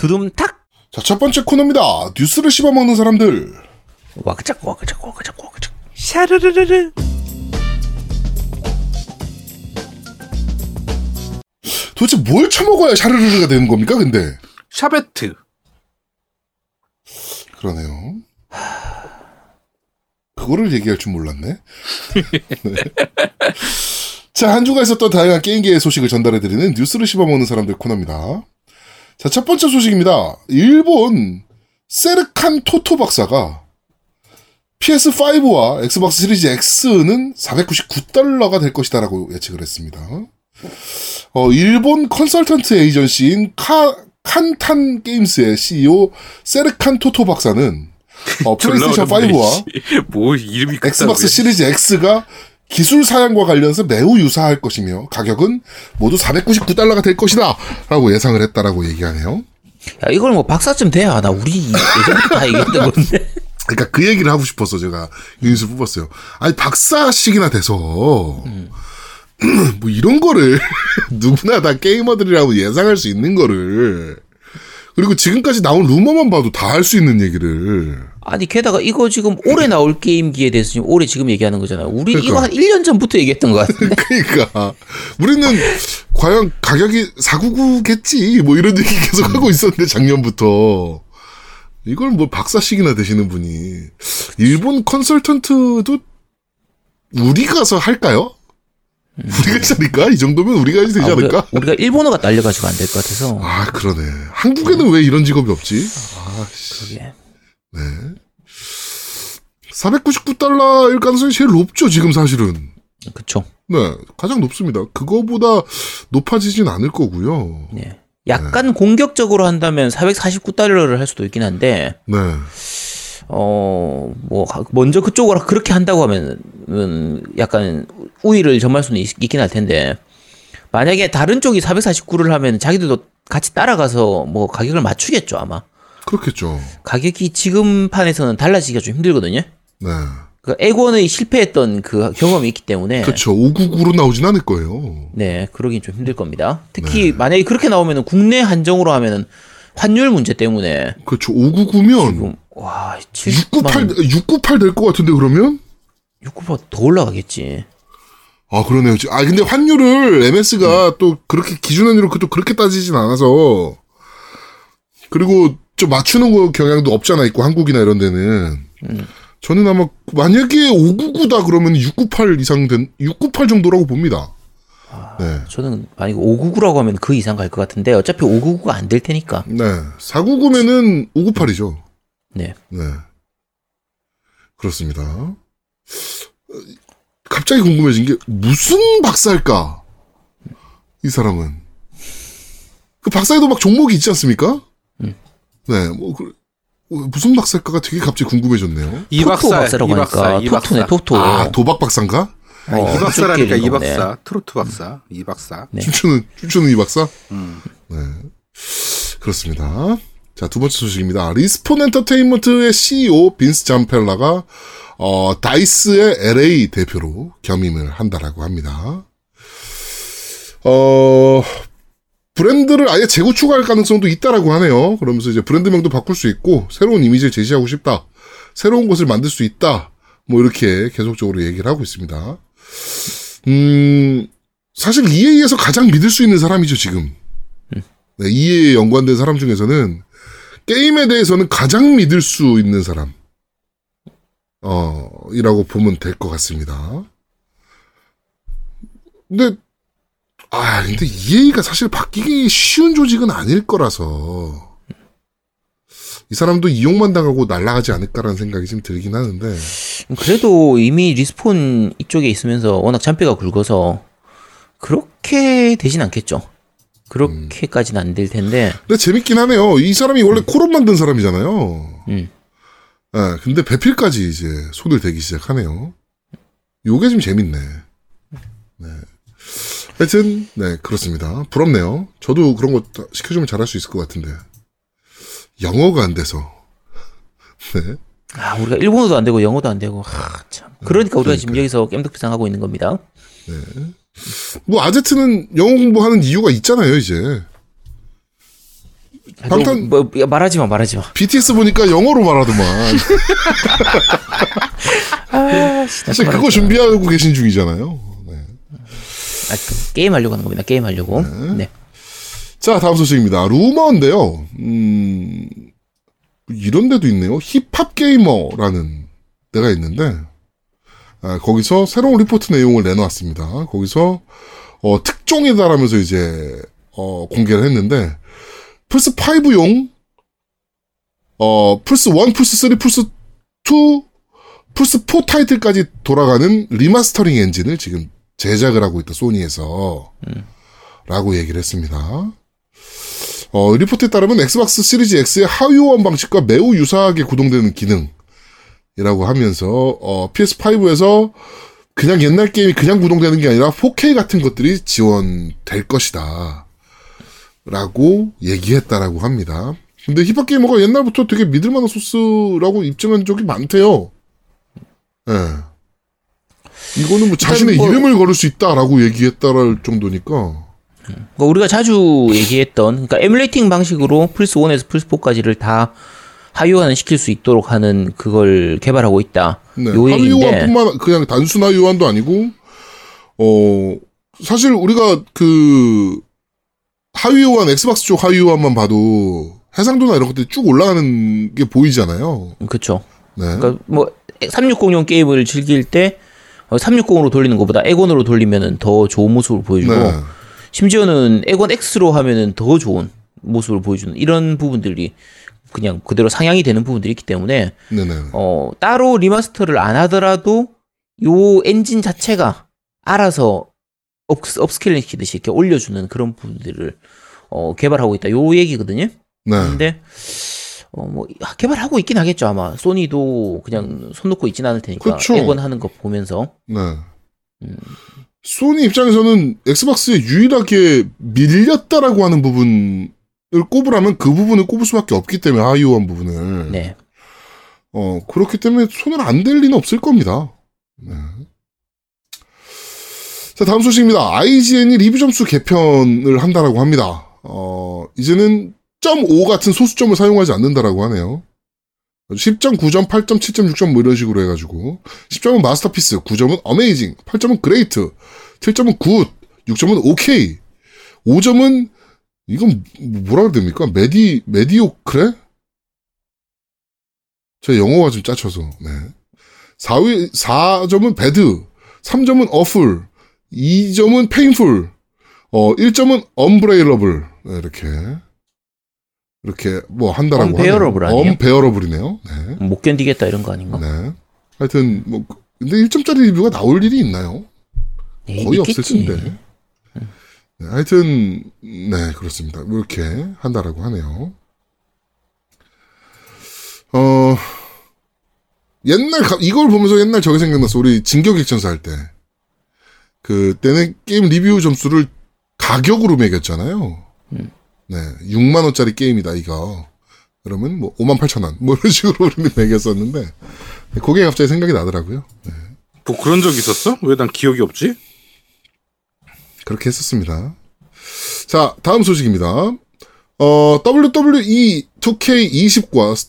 두둠탁. 자, 첫 번째 코너입니다. 뉴스를 씹어먹는 사람들. 와그작 와그작 와그작 와그작. 샤르르르르. 도대체 뭘 처먹어야 샤르르르가 되는 겁니까? 근데 샤베트. 그러네요. 그거를 얘기할 줄 몰랐네. 네. 자, 한 주가 있었던 다양한 게임계의 소식을 전달해드리는 뉴스를 씹어먹는 사람들 코너입니다. 자, 첫 번째 소식입니다. 일본 세르칸 토토 박사가 PS5와 엑스박스 시리즈 X는 499달러가 될 것이다 라고 예측을 했습니다. 일본 컨설턴트 에이전시인 칸탄 게임스의 CEO 세르칸 토토 박사는 플레이스테이션 5와 뭐 이름이 엑스박스 시리즈 X가 기술 사양과 관련해서 매우 유사할 것이며 가격은 모두 499달러가 될 것이다 라고 예상을 했다라고 얘기하네요. 야, 이걸 뭐 박사쯤 돼야 나 우리 예전부터 다 얘기했던 건데. 그러니까 그 얘기를 하고 싶어서 제가 뉴스 뽑았어요. 아니 박사식이나 돼서 뭐 이런 거를 누구나 다 게이머들이라고 예상할 수 있는 거를, 그리고 지금까지 나온 루머만 봐도 다 할 수 있는 얘기를. 아니 게다가 이거 지금 올해 나올 게임기에 대해서 지금 올해 지금 얘기하는 거잖아요. 우리 그러니까. 이거 한 1년 전부터 얘기했던 것 같은데. 그러니까 우리는 과연 가격이 499겠지 뭐 이런 얘기 계속 하고 있었는데 작년부터. 이걸 뭐 박사식이나 되시는 분이. 일본 컨설턴트도 우리 가서 할까요? 우리가 해야 될까? 이 정도면 우리가 해도 되지 않을까? 우리가 일본어가 딸려가지고 안 될 것 같아서. 아, 그러네. 한국에는 왜 이런 직업이 없지? 아, 씨. 네. 499달러일 가능성이 제일 높죠, 지금 사실은. 그쵸. 네. 가장 높습니다. 그거보다 높아지진 않을 거고요. 네. 약간 네. 공격적으로 한다면 449달러를 할 수도 있긴 한데. 네. 뭐 먼저 그쪽으로 그렇게 한다고 하면은 약간 우위를 점할 수는 있긴 할 텐데, 만약에 다른 쪽이 449를 하면 자기들도 같이 따라가서 뭐 가격을 맞추겠죠 아마. 그렇겠죠. 가격이 지금 판에서는 달라지기가 좀 힘들거든요. 네. 그 액원의 실패했던 그 경험이 있기 때문에. 그렇죠. 599로 나오진 않을 거예요. 네, 그러긴 좀 힘들 겁니다. 특히 네. 만약에 그렇게 나오면은 국내 한정으로 하면은 환율 문제 때문에. 그렇죠. 599면 지금, 와, 698 될 것 같은데 그러면? 698 더 올라가겠지. 아, 그러네요. 아, 근데 환율을 MS가 또 그렇게 기준환율을 또 그렇게 따지진 않아서. 그리고 좀 맞추는 거 경향도 없잖아 있고 한국이나 이런 데는. 저는 아마 만약에 599다 그러면 698 이상 된 698 정도라고 봅니다. 아, 네. 저는 만약에 599라고 하면 그 이상 갈 것 같은데 어차피 599가 안 될 테니까. 네. 499면은 598이죠. 네. 네. 그렇습니다. 갑자기 궁금해진 게 무슨 박사일까? 이 사람은. 그 박사에도 막 종목이 있지 않습니까? 네. 뭐 무슨 박사일까가 되게 갑자기 궁금해졌네요. 이 박사라고 하니까 이 토토네 토토. 아, 도박 박사인가? 이 박사라니까 이 박사, 트로트 박사, 이 박사. 네. 춤추는 이 박사? 네. 그렇습니다. 자, 두 번째 소식입니다. 리스폰 엔터테인먼트의 CEO 빈스 잠펠라가 다이스의 LA 대표로 겸임을 한다라고 합니다. 브랜드를 아예 재구축할 가능성도 있다라고 하네요. 그러면서 이제 브랜드명도 바꿀 수 있고 새로운 이미지를 제시하고 싶다. 새로운 것을 만들 수 있다. 뭐 이렇게 계속적으로 얘기를 하고 있습니다. 사실 EA에서 가장 믿을 수 있는 사람이죠, 지금. 네, EA에 연관된 사람 중에서는 게임에 대해서는 가장 믿을 수 있는 사람. 이라고 보면 될 것 같습니다. 근데 EA가 사실 바뀌기 쉬운 조직은 아닐 거라서 이 사람도 이용만 당하고 날아가지 않을까라는 생각이 좀 들긴 하는데, 그래도 이미 리스폰 이쪽에 있으면서 워낙 잔뼈가 굵어서 그렇게 되진 않겠죠. 그렇게까지는 안 될 텐데. 근데 재밌긴 하네요. 이 사람이 원래 콜업 만든 사람이잖아요. 아, 근데 배필까지 이제 손을 대기 시작하네요. 요게 좀 재밌네. 네. 하여튼 네, 그렇습니다. 부럽네요. 저도 그런 거 시켜주면 잘할 수 있을 것 같은데 영어가 안 돼서. 네. 아, 우리가 일본어도 안 되고 영어도 안 되고. 아, 참. 그러니까 우리가 지금 여기서 겜덕비상 하고 있는 겁니다. 네. 뭐 아제트는 영어 공부하는 이유가 있잖아요, 이제. 방탄 뭐, 말하지 마. BTS 보니까 영어로 말하더만. 아, 사실 그거 준비하고 계신 중이잖아요. 네. 아, 게임 하려고 하는 겁니다. 게임 하려고. 네. 네. 자, 다음 소식입니다. 루머인데요. 이런 데도 있네요. 힙합 게이머라는 데가 있는데, 아, 거기서 새로운 리포트 내용을 내놨습니다. 거기서 특종이다라면서 이제 공개를 했는데, 플스 5용, 플스 1, 플스 3, 플스 2, 플스 4 타이틀까지 돌아가는 리마스터링 엔진을 지금 제작을 하고 있다, 소니에서. 라고 얘기를 했습니다. 리포트에 따르면 엑스박스 시리즈 X의 하위호환 방식과 매우 유사하게 구동되는 기능이라고 하면서, PS5에서 그냥 옛날 게임이 그냥 구동되는 게 아니라 4K 같은 것들이 지원될 것이다. 라고 얘기했다라고 합니다. 근데 힙합 게이머가 옛날부터 되게 믿을만한 소스라고 입증한 적이 많대요. 예. 네. 이거는 뭐 자신의 이름을 걸을 수 있다라고 얘기했다랄 정도니까. 우리가 자주 얘기했던, 그러니까 에뮬레이팅 방식으로 플스 1에서 플스 4까지를 다 하위환을 시킬 수 있도록 하는 그걸 개발하고 있다. 네. 하위환뿐만 그냥 단순 하위환도 아니고, 사실 우리가 그 하위호환, 엑스박스 쪽 하위호환만 봐도 해상도나 이런 것들이 쭉 올라가는 게 보이잖아요. 그렇죠. 네. 그러니까 뭐 360용 게임을 즐길 때 360으로 돌리는 것보다 액원으로 돌리면은 더 좋은 모습을 보여주고, 네. 심지어는 액원 X로 하면은 더 좋은 모습을 보여주는 이런 부분들이 그냥 그대로 상향이 되는 부분들이 있기 때문에, 네네. 따로 리마스터를 안 하더라도 요 엔진 자체가 알아서 업스케일링 시키듯이 이렇게 올려주는 그런 부분들을 개발하고 있다. 요 얘기거든요. 네. 근데 뭐 개발하고 있긴 하겠죠. 아마 소니도 그냥 손 놓고 있진 않을 테니까. 그렇죠. 액원하는 거 보면서. 네. 소니 입장에서는 엑스박스에 유일하게 밀렸다라고 하는 부분을 꼽으라면 그 부분을 꼽을 수밖에 없기 때문에 하이오한 부분을. 네. 그렇기 때문에 손을 안 댈 리는 없을 겁니다. 네. 자, 다음 소식입니다. IGN이 리뷰 점수 개편을 한다라고 합니다. 이제는 0.5 같은 소수점을 사용하지 않는다라고 하네요. 10점, 9점, 8점, 7점, 6점 뭐 이런 식으로 해가지고 10점은 마스터피스, 9점은 어메이징, 8점은 그레이트, 7점은 굿, 6점은 오케이, 5점은 이건 뭐라 해야 됩니까? 메디오크레? 제 영어가 좀 짜쳐서. 네. 4점은 배드, 3점은 어플, 2점은 페인풀, 1점은 언브레이러블. 네, 이렇게 뭐 한다라고 하네요. 언베어러블 아니에요? 언베어러블이네요. 네. 못 견디겠다 이런 거 아닌가? 네. 하여튼 뭐 근데 1점짜리 리뷰가 나올 일이 있나요? 네, 거의 있겠지. 없을 텐데. 네, 하여튼 네 그렇습니다. 이렇게 한다라고 하네요. 옛날 이걸 보면서 옛날 저게 생각났어. 우리 진격액전사 할 때. 그때는 게임 리뷰 점수를 가격으로 매겼잖아요. 네, 6만 원짜리 게임이다 이거. 그러면 뭐 58,000원 뭐 이런 식으로 우리는 매겼었는데 그게 갑자기 생각이 나더라고요. 네. 뭐 그런 적 있었어? 왜 난 기억이 없지? 그렇게 했었습니다. 자, 다음 소식입니다. WWE 2K20과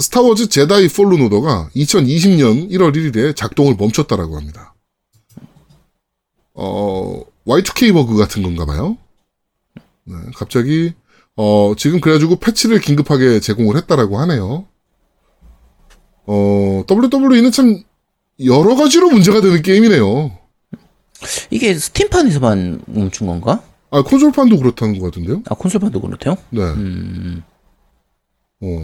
스타워즈 제다이 폴른 오더가 2020년 1월 1일에 작동을 멈췄다라고 합니다. Y2K 버그 같은 건가 봐요. 네, 갑자기, 지금 그래가지고 패치를 긴급하게 제공을 했다라고 하네요. WWE는 참 여러 가지로 문제가 되는 게임이네요. 이게 스팀판에서만 멈춘 건가? 아, 콘솔판도 그렇다는 것 같은데요? 아, 콘솔판도 그렇대요? 네.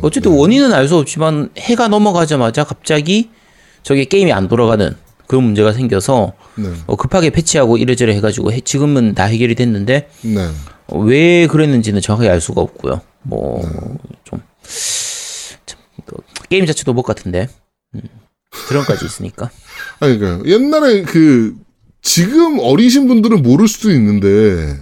어쨌든 네. 원인은 알 수 없지만 해가 넘어가자마자 갑자기 저게 게임이 안 돌아가는 그런 문제가 생겨서 네. 급하게 패치하고 이래저래 해가지고 지금은 다 해결이 됐는데 네. 왜 그랬는지는 정확히 알 수가 없고요. 뭐 좀 게임 자체도 못 같은데 그런까지 있으니까. 아니 그러니까 옛날에 그 지금 어리신 분들은 모를 수도 있는데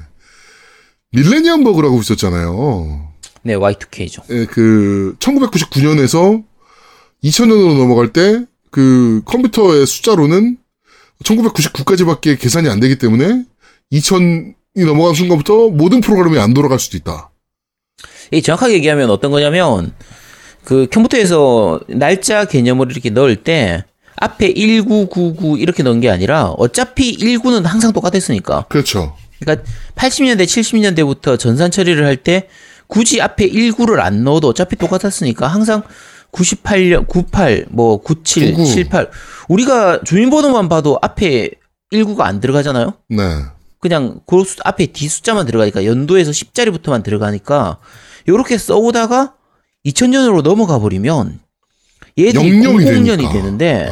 밀레니엄 버그라고 있었잖아요. 네, Y2K죠. 예, 그 1999년에서 2000년으로 넘어갈 때. 그 컴퓨터의 숫자로는 1999까지밖에 계산이 안 되기 때문에 2000이 넘어간 순간부터 모든 프로그램이 안 돌아갈 수도 있다. 이게 정확하게 얘기하면 어떤 거냐면 그 컴퓨터에서 날짜 개념으로 이렇게 넣을 때 앞에 1999 이렇게 넣은 게 아니라 어차피 19는 항상 똑같았으니까. 그렇죠. 그러니까 80년대, 70년대부터 전산 처리를 할 때 굳이 앞에 19를 안 넣어도 어차피 똑같았으니까 항상 98년, 98, 뭐 97, 99. 78. 우리가 주민번호만 봐도 앞에 19가 안 들어가잖아요. 네. 그냥 그 앞에 D 숫자만 들어가니까 연도에서 10자리부터만 들어가니까 요렇게 써오다가 2000년으로 넘어가 버리면 얘들이 00년이 되는데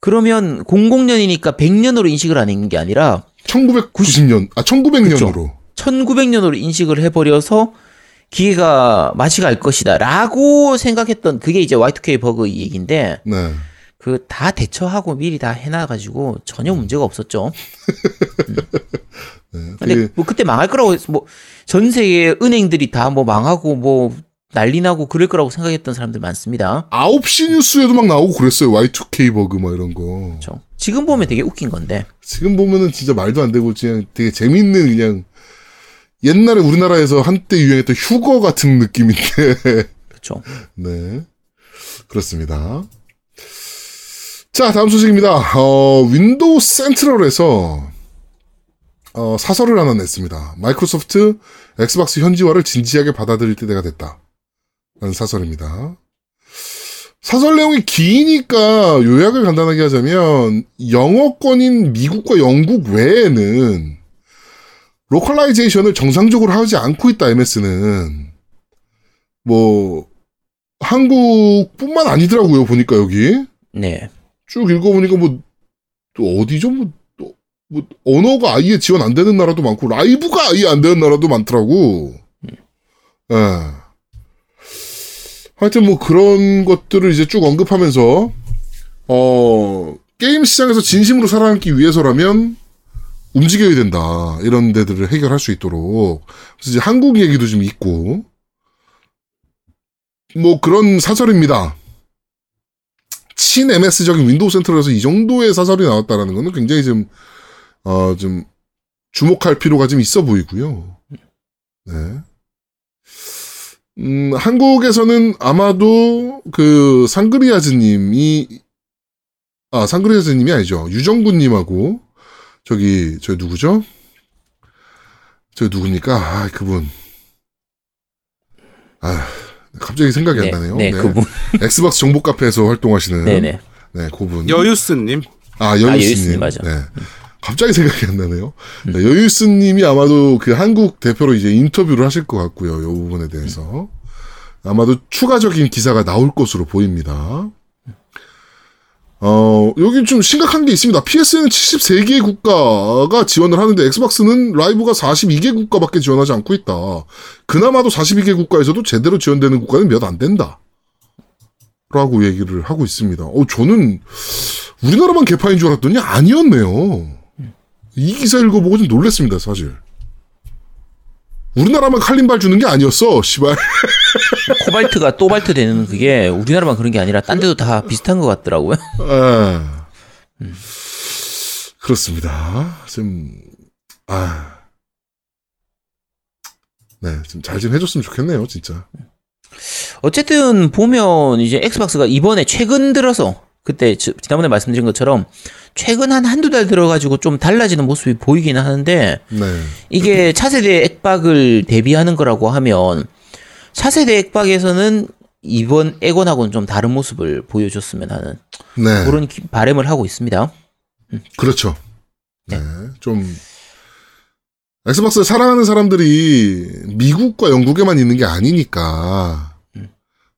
그러면 00년이니까 100년으로 인식을 안 하는 게 아니라 1900년으로 1900년으로 인식을 해버려서 기계가 맛이 갈 것이다 라고 생각했던 그게 이제 Y2K 버그의 얘기인데 네. 그 다 대처하고 미리 다 해놔가지고 전혀 문제가 없었죠. 네, 근데 되게... 뭐 그때 망할 거라고 뭐 전 세계 은행들이 다 뭐 망하고 뭐 난리 나고 그럴 거라고 생각했던 사람들 많습니다. 9시 뉴스에도 막 나오고 그랬어요. Y2K 버그 막 이런 거. 그렇죠. 지금 보면 되게 웃긴 건데. 지금 보면은 진짜 말도 안 되고 그냥 되게 재밌는 그냥 옛날에 우리나라에서 한때 유행했던 휴거 같은 느낌인데. 그렇죠. 네. 그렇습니다. 자, 다음 소식입니다. 윈도우 센트럴에서 사설을 하나 냈습니다. 마이크로소프트 엑스박스 현지화를 진지하게 받아들일 때가 됐다. 라는 사설입니다. 사설 내용이 기니까 요약을 간단하게 하자면 영어권인 미국과 영국 외에는 로컬라이제이션을 정상적으로 하지 않고 있다. MS는 뭐 한국뿐만 아니더라고요. 보니까 여기 네. 쭉 읽어보니까 뭐 또 어디죠? 뭐 언어가 아예 지원 안 되는 나라도 많고 라이브가 아예 안 되는 나라도 많더라고. 예. 하여튼 뭐 그런 것들을 이제 쭉 언급하면서 게임 시장에서 진심으로 살아남기 위해서라면 움직여야 된다. 이런 데들을 해결할 수 있도록. 그래서 이제 한국 얘기도 좀 있고 뭐 그런 사설입니다. 친 MS적인 윈도우 센트럴에서 이 정도의 사설이 나왔다라는 거는 굉장히 좀 주목할 필요가 좀 있어 보이고요. 네. 한국에서는 아마도 그 상그리아즈님이 아니죠. 유정구님하고 저희 누구죠? 저희 누굽니까? 아, 그분. 아, 갑자기 생각이 안 나네요. 네, 그분. 엑스박스 정보 카페에서 활동하시는 네, 그분. 여유스님. 여유스님 맞아. 네. 갑자기 생각이 안 나네요. 여유스님이 아마도 그 한국 대표로 이제 인터뷰를 하실 것 같고요. 이 부분에 대해서 아마도 추가적인 기사가 나올 것으로 보입니다. 여기 좀 심각한 게 있습니다. PS는 73개 국가가 지원을 하는데 엑스박스는 라이브가 42개 국가밖에 지원하지 않고 있다. 그나마도 42개 국가에서도 제대로 지원되는 국가는 몇 안 된다. 라고 얘기를 하고 있습니다. 저는 우리나라만 개판인 줄 알았더니 아니었네요. 이 기사 읽어보고 좀 놀랬습니다, 사실. 우리나라만 칼림발 주는 게 아니었어, 씨발. 코발트가 또발트 되는 그게 우리나라만 그런 게 아니라 딴 데도 다 비슷한 것 같더라고요. 아, 그렇습니다. 좀 잘 좀 해줬으면 좋겠네요, 진짜. 어쨌든 보면 이제 엑스박스가 이번에 최근 들어서 그때 지난번에 말씀드린 것처럼 최근 한두 달 들어가지고 좀 달라지는 모습이 보이기는 하는데 네. 이게 차세대 액박을 대비하는 거라고 하면 차세대 액박에서는 이번 액원하고는 좀 다른 모습을 보여줬으면 하는 네. 그런 바람을 하고 있습니다. 그렇죠. 네. 좀 엑스박스를 사랑하는 사람들이 미국과 영국에만 있는 게 아니니까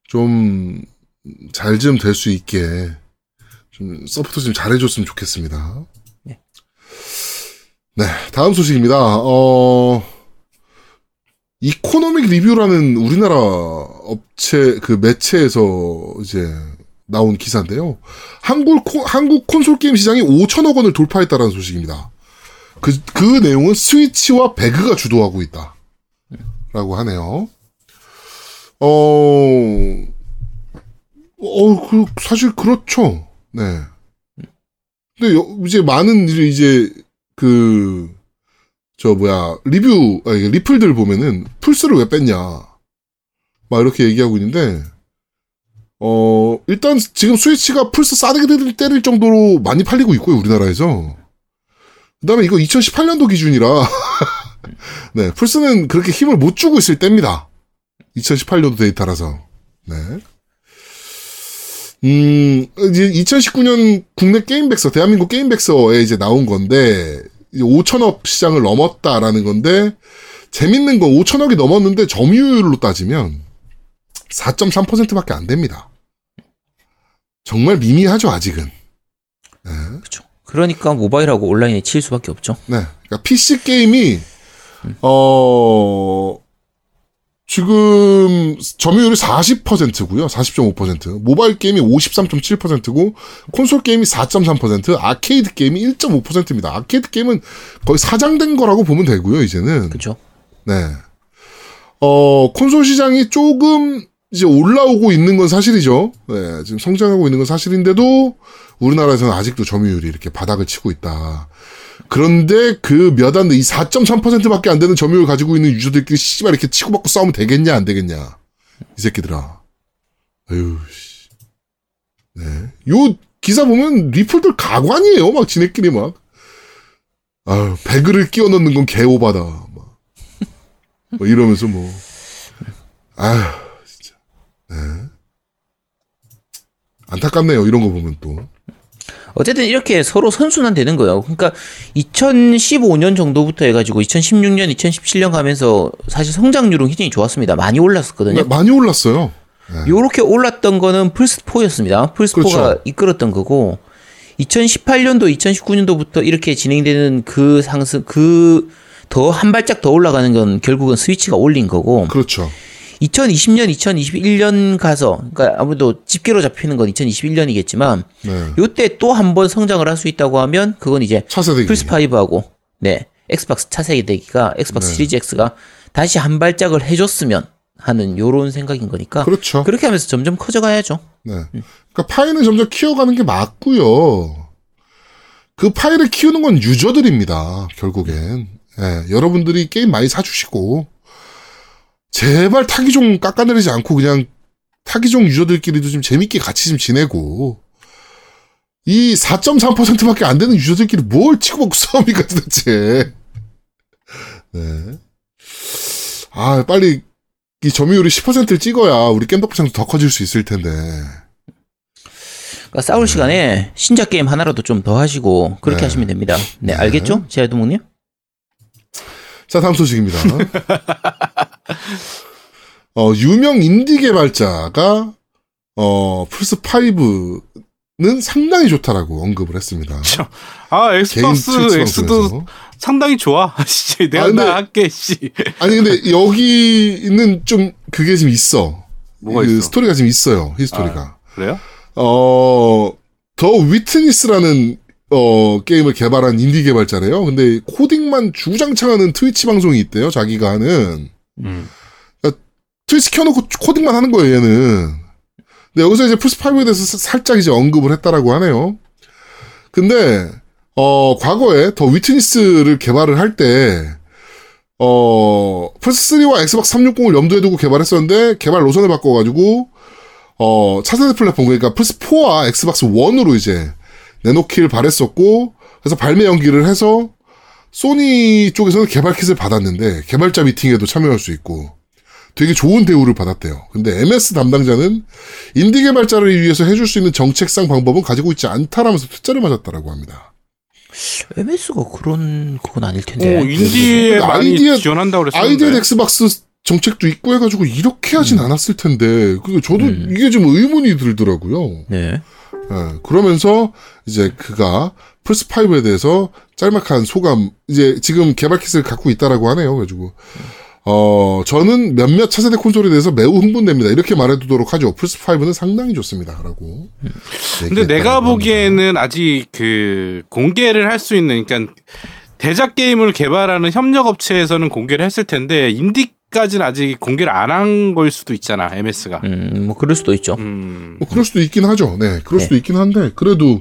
좀 잘 좀 될 수 있게 좀 서포트 좀 잘해줬으면 좋겠습니다. 네, 다음 소식입니다. 이코노믹 리뷰라는 우리나라 업체 그 매체에서 이제 나온 기사인데요. 한국 콘솔 게임 시장이 5천억 원을 돌파했다라는 소식입니다. 그 내용은 스위치와 배그가 주도하고 있다. 라고 하네요. 사실 그렇죠. 네. 근데 이제 많은 이제 리플들 보면은 플스를 왜 뺐냐. 막 이렇게 얘기하고 있는데, 일단 지금 스위치가 플스 싸대기를 때릴 정도로 많이 팔리고 있고요, 우리나라에서. 그 다음에 이거 2018년도 기준이라, 네, 플스는 그렇게 힘을 못 주고 있을 때입니다. 2018년도 데이터라서. 네. 2019년 국내 게임백서, 대한민국 게임백서에 이제 나온 건데, 이제 5천억 시장을 넘었다라는 건데, 재밌는 건 5천억이 넘었는데 점유율로 따지면 4.3%밖에 안 됩니다. 정말 미미하죠, 아직은. 네. 그렇죠. 그러니까 모바일하고 온라인에 치일 수밖에 없죠. 네. 그러니까 PC 게임이 지금 점유율이 40%고요. 40.5%. 모바일 게임이 53.7%고 콘솔 게임이 4.3%, 아케이드 게임이 1.5%입니다. 아케이드 게임은 거의 사장된 거라고 보면 되고요, 이제는. 그렇죠. 네. 콘솔 시장이 조금 이제 올라오고 있는 건 사실이죠. 네, 지금 성장하고 있는 건 사실인데도 우리나라에서는 아직도 점유율이 이렇게 바닥을 치고 있다. 그런데 그 몇 안 돼, 이 4.3%밖에 안 되는 점유율 가지고 있는 유저들끼리 씨발 이렇게 치고받고 싸우면 되겠냐, 안 되겠냐. 이 새끼들아. 아유, 씨. 네. 요 기사 보면 리플들 가관이에요. 막 지네끼리 막. 아유, 배그를 끼워 넣는 건 개오바다. 막. 뭐 이러면서 뭐. 아유. 네. 안타깝네요. 이런 거 보면 또. 어쨌든 이렇게 서로 선순환 되는 거예요. 그러니까 2015년 정도부터 해가지고 2016년, 2017년 가면서 사실 성장률은 굉장히 좋았습니다. 많이 올랐었거든요. 네, 많이 올랐어요. 네. 요렇게 올랐던 거는 플스4였습니다. 플스4가 그렇죠. 이끌었던 거고 2018년도, 2019년도부터 이렇게 진행되는 그 상승, 그 더 한 발짝 더 올라가는 건 결국은 스위치가 올린 거고. 그렇죠. 2020년, 2021년 가서, 그러니까 아무래도 집계로 잡히는 건 2021년이겠지만, 네. 요때 또 한 번 성장을 할 수 있다고 하면, 그건 이제, 플스5하고, 네, 엑스박스 차세대기가, 엑스박스 네. 시리즈 X가 다시 한 발짝을 해줬으면 하는 요런 생각인 거니까. 그렇죠. 그렇게 하면서 점점 커져가야죠. 네. 그러니까 파이는 점점 키워가는 게 맞고요. 그 파이를 키우는 건 유저들입니다, 결국엔. 네. 여러분들이 게임 많이 사주시고, 제발 타기종 깎아내리지 않고 그냥 타기종 유저들끼리도 좀 재밌게 같이 좀 지내고 이 4.3%밖에 안 되는 유저들끼리 뭘 치고받고 싸움이니까 도대체. 네. 아 빨리 이 점유율이 10%를 찍어야 우리 게임 덕분에 더 커질 수 있을 텐데. 그러니까 싸울 네. 시간에 신작 게임 하나라도 좀 더 하시고 그렇게 네. 하시면 됩니다. 네, 네. 알겠죠, 제아도목님? 자, 다음 소식입니다. 유명 인디 개발자가 플스5는 상당히 좋다라고 언급을 했습니다. 저, 아, 엑스박스 X도 상당히 좋아. 씨, 내가 나 할게, 씨. 아니, 근데 여기는 좀 그게 좀 있어. 뭐가 있어? 스토리가 좀 있어요, 히스토리가. 아, 그래요? 더 위트니스라는 게임을 개발한 인디 개발자래요. 근데 코딩만 주구장창하는 트위치 방송이 있대요, 자기가 하는. 그러니까 트위치 켜놓고 코딩만 하는 거예요, 얘는. 근데 여기서 이제 플스5에 대해서 살짝 이제 언급을 했다라고 하네요. 근데, 과거에 더 위트니스를 개발을 할 때, 플스3와 엑스박스 360을 염두에 두고 개발했었는데, 개발 노선을 바꿔가지고, 차세대 플랫폼, 그러니까 플스4와 엑스박스 1으로 이제, 내놓길 바랬었고, 그래서 발매 연기를 해서, 소니 쪽에서는 개발킷을 받았는데, 개발자 미팅에도 참여할 수 있고, 되게 좋은 대우를 받았대요. 근데 MS 담당자는 인디 개발자를 위해서 해줄 수 있는 정책상 방법은 가지고 있지 않다라면서 퇴짜를 맞았다라고 합니다. MS가 그런, 그건 아닐 텐데. 인디에 많이 지원한다고 그랬었는데. 아이디어 엑스박스 정책도 있고 해가지고, 이렇게 하진 않았을 텐데, 그, 저도 이게 좀 의문이 들더라고요. 네. 네, 그러면서 이제 그가 플스5에 대해서 짤막한 소감, 이제 지금 개발킷을 갖고 있다라고 하네요. 그래가지고 저는 몇몇 차세대 콘솔에 대해서 매우 흥분됩니다. 이렇게 말해두도록 하죠. 플스5는 상당히 좋습니다라고. 근데 내가 보기에는 합니다. 아직 그 공개를 할 수 있는, 그러니까 대작 게임을 개발하는 협력 업체에서는 공개를 했을 텐데 인디 까지는 아직 공개를 안 한 걸 수도 있잖아, MS가. 뭐 그럴 수도 있죠. 뭐 그럴 수도 있긴 하죠. 네, 그럴 네. 수도 있긴 한데 그래도.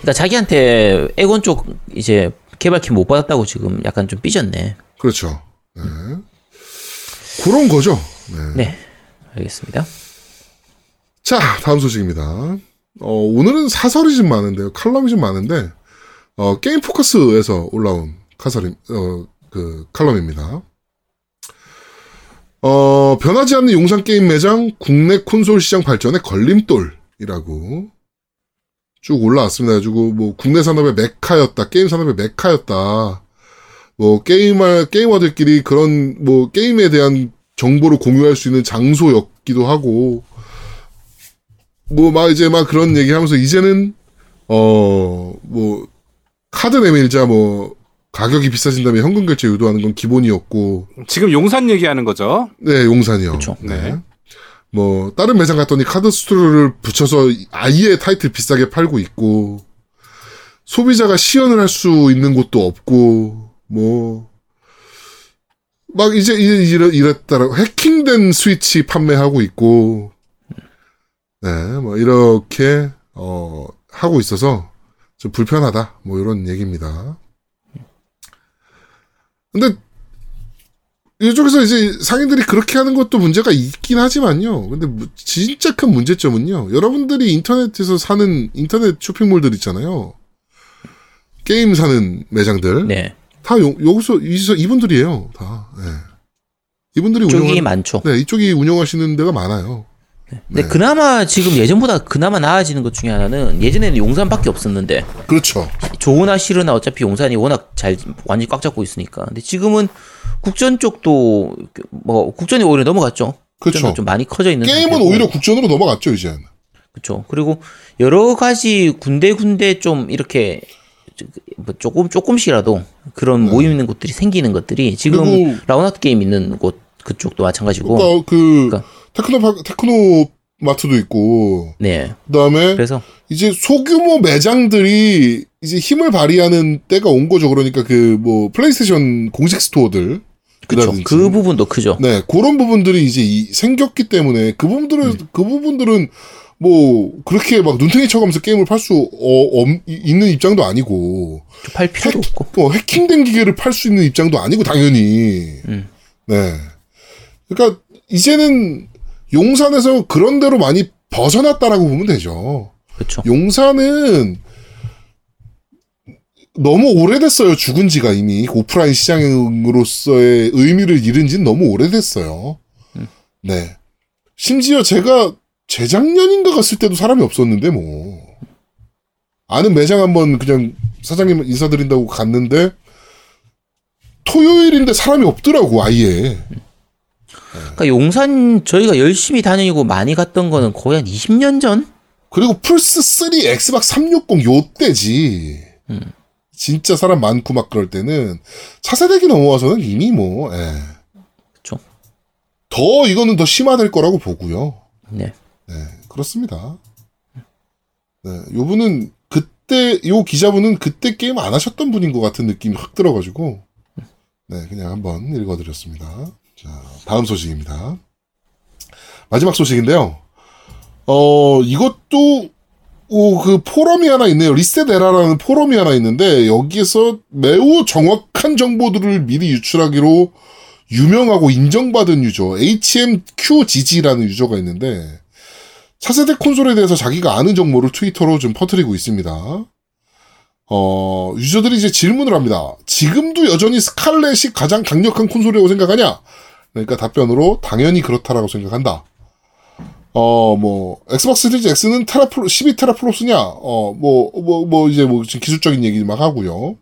그러니까 자기한테 에곤 쪽 이제 개발팀 못 받았다고 지금 약간 좀 삐졌네. 그렇죠. 네. 그런 거죠. 네. 네. 알겠습니다. 자, 다음 소식입니다. 오늘은 사설이 좀 많은데요. 칼럼이 좀 많은데, 게임 포커스에서 올라온 칼럼입니다. 변하지 않는 용산 게임 매장 국내 콘솔 시장 발전의 걸림돌이라고 쭉 올라왔습니다. 가지고 뭐 국내 산업의 메카였다, 게임 산업의 메카였다. 뭐 게이머들끼리 그런 뭐 게임에 대한 정보를 공유할 수 있는 장소였기도 하고, 뭐 막 이제 막 그런 얘기하면서 이제는 뭐 카드 내밀자 뭐. 가격이 비싸진다면 현금 결제 유도하는 건 기본이었고. 지금 용산 얘기하는 거죠? 네, 용산이요. 그렇죠. 네. 뭐 다른 매장 갔더니 카드 스토어를 붙여서 아예 타이틀 비싸게 팔고 있고, 소비자가 시연을 할 수 있는 곳도 없고, 뭐 막 이제 이랬다라고 해킹된 스위치 판매하고 있고, 네, 뭐 이렇게 하고 있어서 좀 불편하다, 뭐 이런 얘기입니다. 근데 이쪽에서 이제 상인들이 그렇게 하는 것도 문제가 있긴 하지만요. 근데 진짜 큰 문제점은요, 여러분들이 인터넷에서 사는 인터넷 쇼핑몰들 있잖아요. 게임 사는 매장들. 네. 다 여기서 이분들이에요. 다. 네. 이분들이 운영이 많죠. 네, 이쪽이 운영하시는 데가 많아요. 네. 근데 네. 그나마 지금 예전보다 그나마 나아지는 것 중에 하나는, 예전에는 용산밖에 없었는데. 그렇죠. 좋으나 싫으나 어차피 용산이 워낙 잘 완전히 꽉 잡고 있으니까. 근데 지금은 국전 쪽도 뭐 국전이 오히려 넘어갔죠. 그렇죠. 좀 많이 커져 있는 게임은 상태고. 오히려 국전으로 넘어갔죠 이제는. 그렇죠. 그리고 여러 가지 군데군데 좀 이렇게 조금씩이라도 그런 네. 모임 있는 곳들이 생기는 것들이 지금 라운아웃 게임 있는 곳 그쪽도 마찬가지고. 그러니까 테크노마트도 있고. 네. 그다음에 그래서 이제 소규모 매장들이 이제 힘을 발휘하는 때가 온 거죠. 그러니까 그 뭐 플레이스테이션 공식 스토어들. 그렇죠. 그 부분도 크죠. 네, 그런 부분들이 이제 생겼기 때문에 그 부분들은 뭐 그렇게 막 눈탱이 쳐가면서 게임을 팔 수 있는 입장도 아니고. 팔 필요도 없고. 해킹된 기계를 팔 수 있는 입장도 아니고 당연히. 네. 그러니까 이제는 용산에서 그런 데로 많이 벗어났다라고 보면 되죠. 그렇죠. 용산은 너무 오래됐어요. 죽은 지가 이미 오프라인 시장으로서의 의미를 잃은 지는 너무 오래됐어요. 네. 심지어 제가 재작년인가 갔을 때도 사람이 없었는데 뭐 아는 매장 한번 그냥 사장님 인사드린다고 갔는데 토요일인데 사람이 없더라고 아예. 그러니까 용산 저희가 열심히 다니고 많이 갔던 거는 거의 한 20년 전? 그리고 플스3, 엑스박스 360 요때지. 진짜 사람 많고 막 그럴 때는. 차세대기 넘어와서는 이미 뭐. 예. 그렇죠. 더 이거는 더 심화될 거라고 보고요. 네. 네, 그렇습니다. 네, 요분은 그때 요 기자분은 그때 게임 안 하셨던 분인 것 같은 느낌이 확 들어가지고 네, 그냥 한번 읽어드렸습니다. 자, 다음 소식입니다. 마지막 소식인데요. 이것도, 그 포럼이 하나 있네요. 리셋에라라는 포럼이 하나 있는데, 여기에서 매우 정확한 정보들을 미리 유출하기로 유명하고 인정받은 유저, HMQGG라는 유저가 있는데, 차세대 콘솔에 대해서 자기가 아는 정보를 트위터로 좀 퍼뜨리고 있습니다. 유저들이 이제 질문을 합니다. 지금도 여전히 스칼렛이 가장 강력한 콘솔이라고 생각하냐? 그러니까 답변으로 당연히 그렇다라고 생각한다. 뭐 엑스박스 시리즈 X는 12테라플롭스냐? 이제 뭐 지금 기술적인 얘기 막 하고요.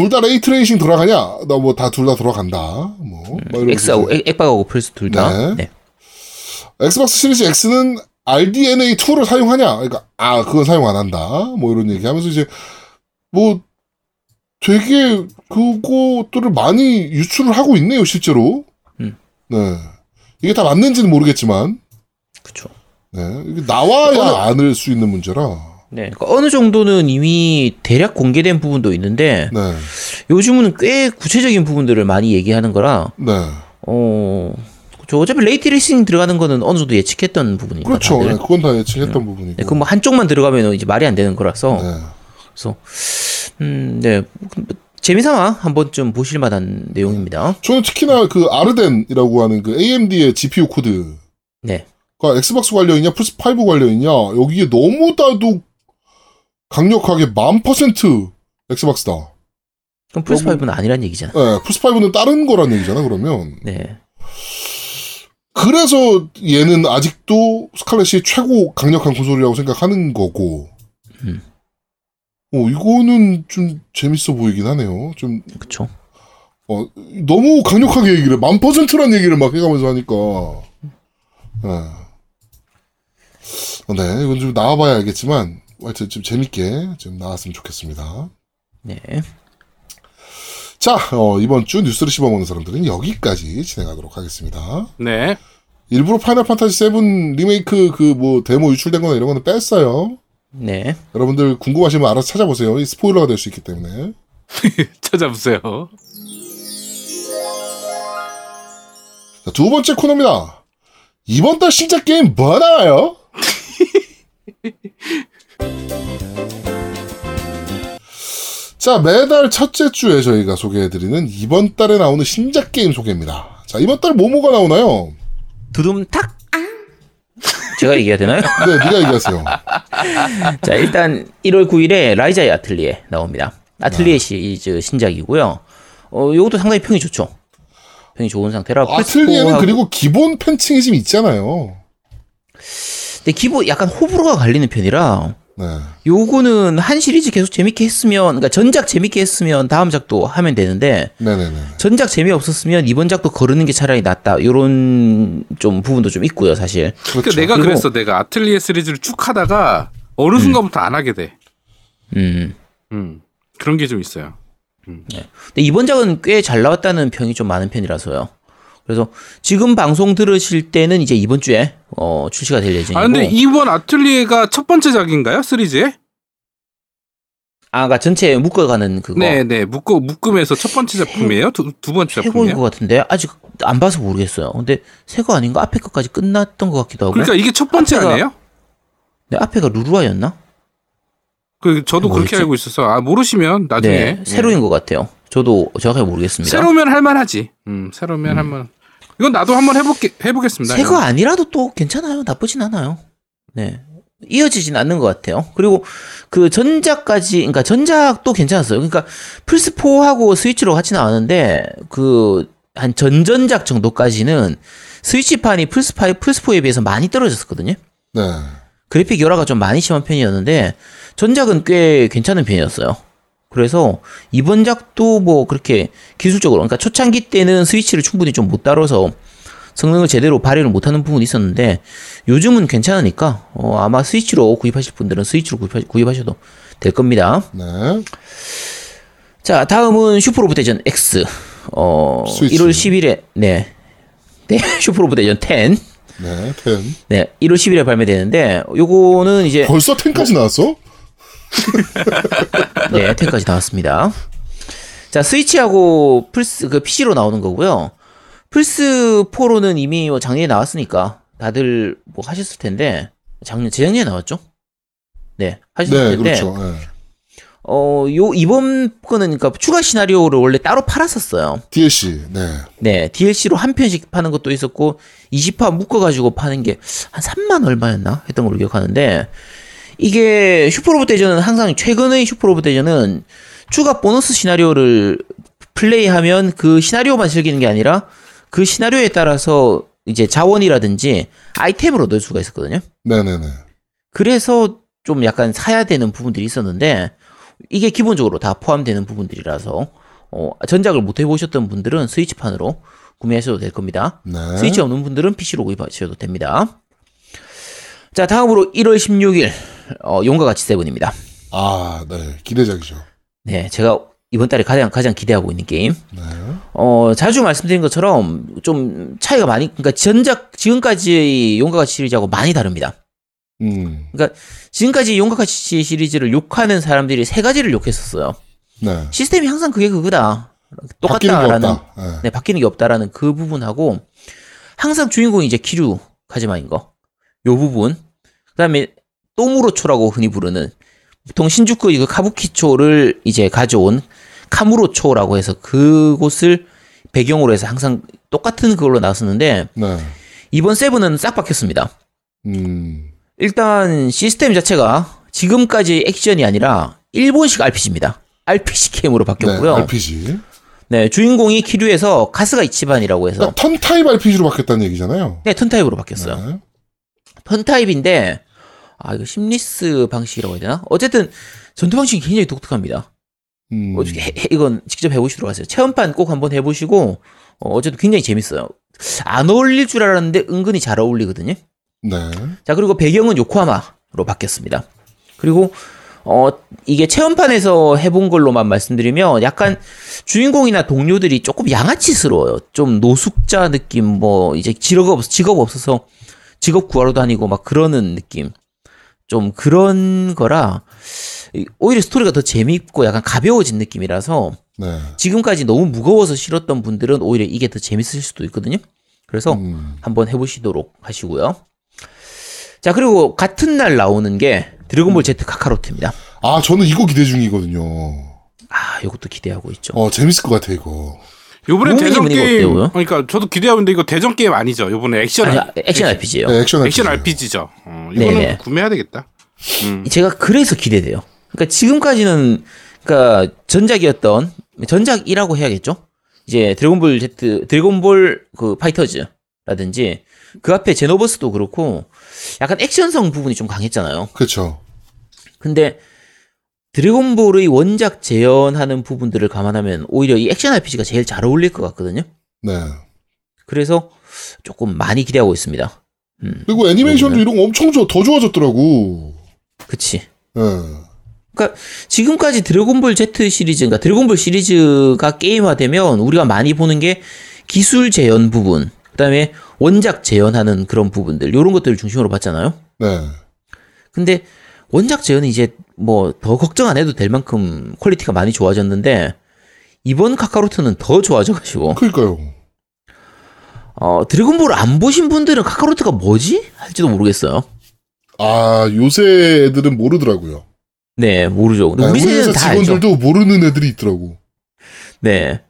둘 다 레이트레이싱 돌아가냐? 나 뭐 다 둘 다 돌아간다. X하고 엑박하고 플스 둘 다. 네. 엑스박스 시리즈 X는 RDNA2를 사용하냐? 그러니까 그건 사용 안 한다. 뭐 이런 얘기하면서 이제 뭐 되게 그것들을 많이 유출을 하고 있네요, 실제로. 네. 이게 다 맞는지는 모르겠지만. 그렇죠. 네. 이게 나와야 안을 수 있는 문제라. 네. 그러니까 어느 정도는 이미 대략 공개된 부분도 있는데 네. 요즘은 꽤 구체적인 부분들을 많이 얘기하는 거라. 네. 저 어차피 레이트레이싱 들어가는 거는 어느 정도 예측했던 부분이니까. 그렇죠. 네, 그건 다 예측했던 부분이고. 네, 그 뭐 한쪽만 들어가면 이제 말이 안 되는 거라서. 네. 그래서 네. 재미삼아 한번 좀 보실 만한 내용입니다. 저는 특히나 그 아르덴이라고 하는 그 AMD의 GPU 코드 네. 그러니까 엑스박스 관련이냐 플스5 관련이냐 여기에 너무나도 강력하게 1000% 엑스박스다. 그럼 플스5는 아니란 얘기잖아. 네. 플스5는 다른 거란 얘기잖아 그러면. 네. 그래서 얘는 아직도 스칼렛이 최고 강력한 콘솔이라고 생각하는 거고. 이거는 좀 재밌어 보이긴 하네요. 좀. 그쵸. 너무 강력하게 얘기를 해. 1000%란 얘기를 막 해가면서 하니까. 네, 이건 좀 나와봐야 알겠지만, 하여튼 좀 재밌게 좀 나왔으면 좋겠습니다. 네. 자, 이번 주 뉴스를 씹어먹는 사람들은 여기까지 진행하도록 하겠습니다. 네. 일부러 파이널 판타지 7 리메이크 데모 유출된 거나 이런 거는 뺐어요. 네. 여러분들 궁금하시면 알아서 찾아보세요. 이 스포일러가 될 수 있기 때문에. 찾아보세요. 자, 두 번째 코너입니다. 이번 달 신작 게임 뭐 나와요? 자, 매달 첫째 주에 저희가 소개해드리는 이번 달에 나오는 신작 게임 소개입니다. 자, 이번 달 뭐가 나오나요? 두둠탁! 제가 얘기해야 되나요? 네, 네가 얘기하세요. 자, 일단 1월 9일에 라이자의 아틀리에 나옵니다. 아틀리에 시리즈 신작이고요. 요것도 상당히 평이 좋죠. 평이 좋은 상태라. 아틀리에는 그리고 기본 팬층이 좀 있잖아요. 근데 기본 약간 호불호가 갈리는 편이라. 네. 요거는 한 시리즈 계속 재밌게 했으면, 그러니까 전작 재밌게 했으면 다음 작도 하면 되는데, 네네네. 전작 재미없었으면 이번 작도 거르는 게 차라리 낫다. 요런 좀 부분도 좀 있고요, 사실. 그렇죠. 그러니까 내가 아틀리에 시리즈를 쭉 하다가 어느 순간부터 안 하게 돼. 그런 게 좀 있어요. 네. 근데 이번 작은 꽤 잘 나왔다는 평이 좀 많은 편이라서요. 그래서 지금 방송 들으실 때는 이제 이번 주에 출시가 될 예정이고. 아, 근데 이번 아틀리에가 첫 번째 작인가요? 시리즈에? 아, 그러니까 전체 묶어가는 그거. 네네. 묶음에서 첫 번째 작품이에요? 두 번째 작품이에요? 새거인 것 같은데 아직 안 봐서 모르겠어요. 근데 새거 아닌가? 앞에 것까지 끝났던 것 같기도 하고. 그러니까 이게 첫 번째 아니에요? 네, 앞에가 루루아였나? 저도 그렇게 알고 있어서 모르시면 나중에. 네, 새로인 것 같아요. 저도 정확하게 모르겠습니다. 새로면 할만하지. 새로면 할만. 이건 나도 한번 해보겠습니다. 새거 아니라도 또 괜찮아요. 나쁘진 않아요. 네. 이어지진 않는 것 같아요. 그리고 그러니까 전작도 괜찮았어요. 그러니까 플스4하고 스위치로 같이 나왔는데, 한 전전작 정도까지는 스위치판이 플스4에 비해서 많이 떨어졌었거든요. 네. 그래픽 열화가 좀 많이 심한 편이었는데, 전작은 꽤 괜찮은 편이었어요. 그래서 이번 작도 그렇게 기술적으로, 그러니까 초창기 때는 스위치를 충분히 좀 못 다뤄서 성능을 제대로 발휘를 못하는 부분이 있었는데, 요즘은 괜찮으니까 아마 스위치로 구입하실 분들은 스위치로 구입하셔도 될 겁니다. 네. 자, 다음은 슈퍼로봇대전 X. 스위치. 1월 10일에 네 슈퍼로봇대전 10. 네, 10. 네, 1월 10일에 발매되는데, 요거는 이제 벌써 10까지 나왔어? 네, 10까지 나왔습니다. 자, 스위치하고 PC로 나오는 거고요. 플스4로는 이미 작년에 나왔으니까 다들 하셨을 텐데, 재작년에 나왔죠? 네, 하셨을 텐데. 네, 그렇죠. 네. 이번 거는, 그러니까 추가 시나리오를 원래 따로 팔았었어요. DLC, 네. 네, DLC로 한 편씩 파는 것도 있었고, 20화 묶어가지고 파는 게 한 3만 얼마였나? 했던 걸로 기억하는데, 이게 최근의 슈퍼로봇 대전은 추가 보너스 시나리오를 플레이하면 그 시나리오만 즐기는 게 아니라 그 시나리오에 따라서 이제 자원이라든지 아이템을 얻을 수가 있었거든요. 네네네. 그래서 좀 약간 사야 되는 부분들이 있었는데, 이게 기본적으로 다 포함되는 부분들이라서 전작을 못 해보셨던 분들은 스위치판으로 구매하셔도 될 겁니다. 네. 스위치 없는 분들은 PC로 구입하셔도 됩니다. 자, 다음으로 1월 16일 용과 같이 세븐입니다. 아, 네, 기대작이죠. 네, 제가 이번 달에 가장 기대하고 있는 게임. 네. 자주 말씀드린 것처럼 좀 차이가 많이, 그러니까 지금까지 용과 같이 시리즈하고 많이 다릅니다. 그러니까 지금까지 용과 같이 시리즈를 욕하는 사람들이 세 가지를 욕했었어요. 네. 시스템이 항상 그거다. 똑같다라는. 네, 바뀌는 게 없다라는 그 부분하고, 항상 주인공이 이제 키류 카즈마인 거. 요 부분. 그 다음에, 또무로초라고 흔히 부르는, 보통 신주쿠 카부키초를 이제 가져온 카무로초라고 해서 그곳을 배경으로 해서 항상 똑같은 그걸로 나왔었는데, 네. 이번 7은 싹 바뀌었습니다. 일단 시스템 자체가 지금까지 액션이 아니라 일본식 RPG입니다. RPG 게임으로 바뀌었고요. 네, RPG. 네, 주인공이 키류에서 가스가 이치반이라고 해서. 그러니까 턴타입 RPG로 바뀌었다는 얘기잖아요. 네, 턴타입으로 바뀌었어요. 네. 턴타입인데, 아, 이거 심리스 방식이라고 해야 되나? 어쨌든 전투 방식이 굉장히 독특합니다. 이건 직접 해보시도록 하세요. 체험판 꼭 한번 해보시고, 어쨌든 굉장히 재밌어요. 안 어울릴 줄 알았는데 은근히 잘 어울리거든요. 네. 자, 그리고 배경은 요코하마로 바뀌었습니다. 그리고 이게 체험판에서 해본 걸로만 말씀드리면 약간 주인공이나 동료들이 조금 양아치스러워요. 좀 노숙자 느낌, 뭐 이제 직업 없어서 직업 구하러 다니고 막 그러는 느낌. 좀 그런 거라 오히려 스토리가 더 재미있고 약간 가벼워진 느낌이라서 네. 지금까지 너무 무거워서 싫었던 분들은 오히려 이게 더 재밌을 수도 있거든요. 그래서 한번 해보시도록 하시고요. 자, 그리고 같은 날 나오는 게 드래곤볼 Z 카카로트입니다. 아, 저는 이거 기대 중이거든요. 아, 이것도 기대하고 있죠. 재밌을 것 같아, 이거. 요번엔 대전 게임. 그러니까 저도 기대하고 있는데 이거 대전 게임 아니죠. 요번에 액션 RPG예요. 네, 액션 RPG죠. 이거는 네네. 구매해야 되겠다. 제가 그래서 기대돼요. 그러니까 지금까지는 그러니까 전작이라고 해야겠죠. 이제 드래곤볼 그 파이터즈라든지 그 앞에 제노버스도 그렇고 약간 액션성 부분이 좀 강했잖아요. 그렇죠. 근데 드래곤볼의 원작 재현하는 부분들을 감안하면 오히려 이 액션 RPG가 제일 잘 어울릴 것 같거든요. 네. 그래서 조금 많이 기대하고 있습니다. 그리고 애니메이션도 이런 거 엄청 더 좋아졌더라고. 그치. 네. 그러니까 지금까지 드래곤볼 Z 시리즈, 그러니까 드래곤볼 시리즈가 게임화되면 우리가 많이 보는 게 기술 재현 부분, 그다음에 원작 재현하는 그런 부분들, 이런 것들을 중심으로 봤잖아요. 네. 근데 원작 재현은 이제 뭐 더 걱정 안 해도 될 만큼 퀄리티가 많이 좋아졌는데 이번 카카로트는 더 좋아져가지고. 그러니까요. 드래곤볼 안 보신 분들은 카카로트가 뭐지? 할지도 모르겠어요. 아, 요새 애들은 모르더라고요. 네, 모르죠. 근데 우리 세대는 다 알죠. 직원들도 모르는 애들이 있더라고. 네.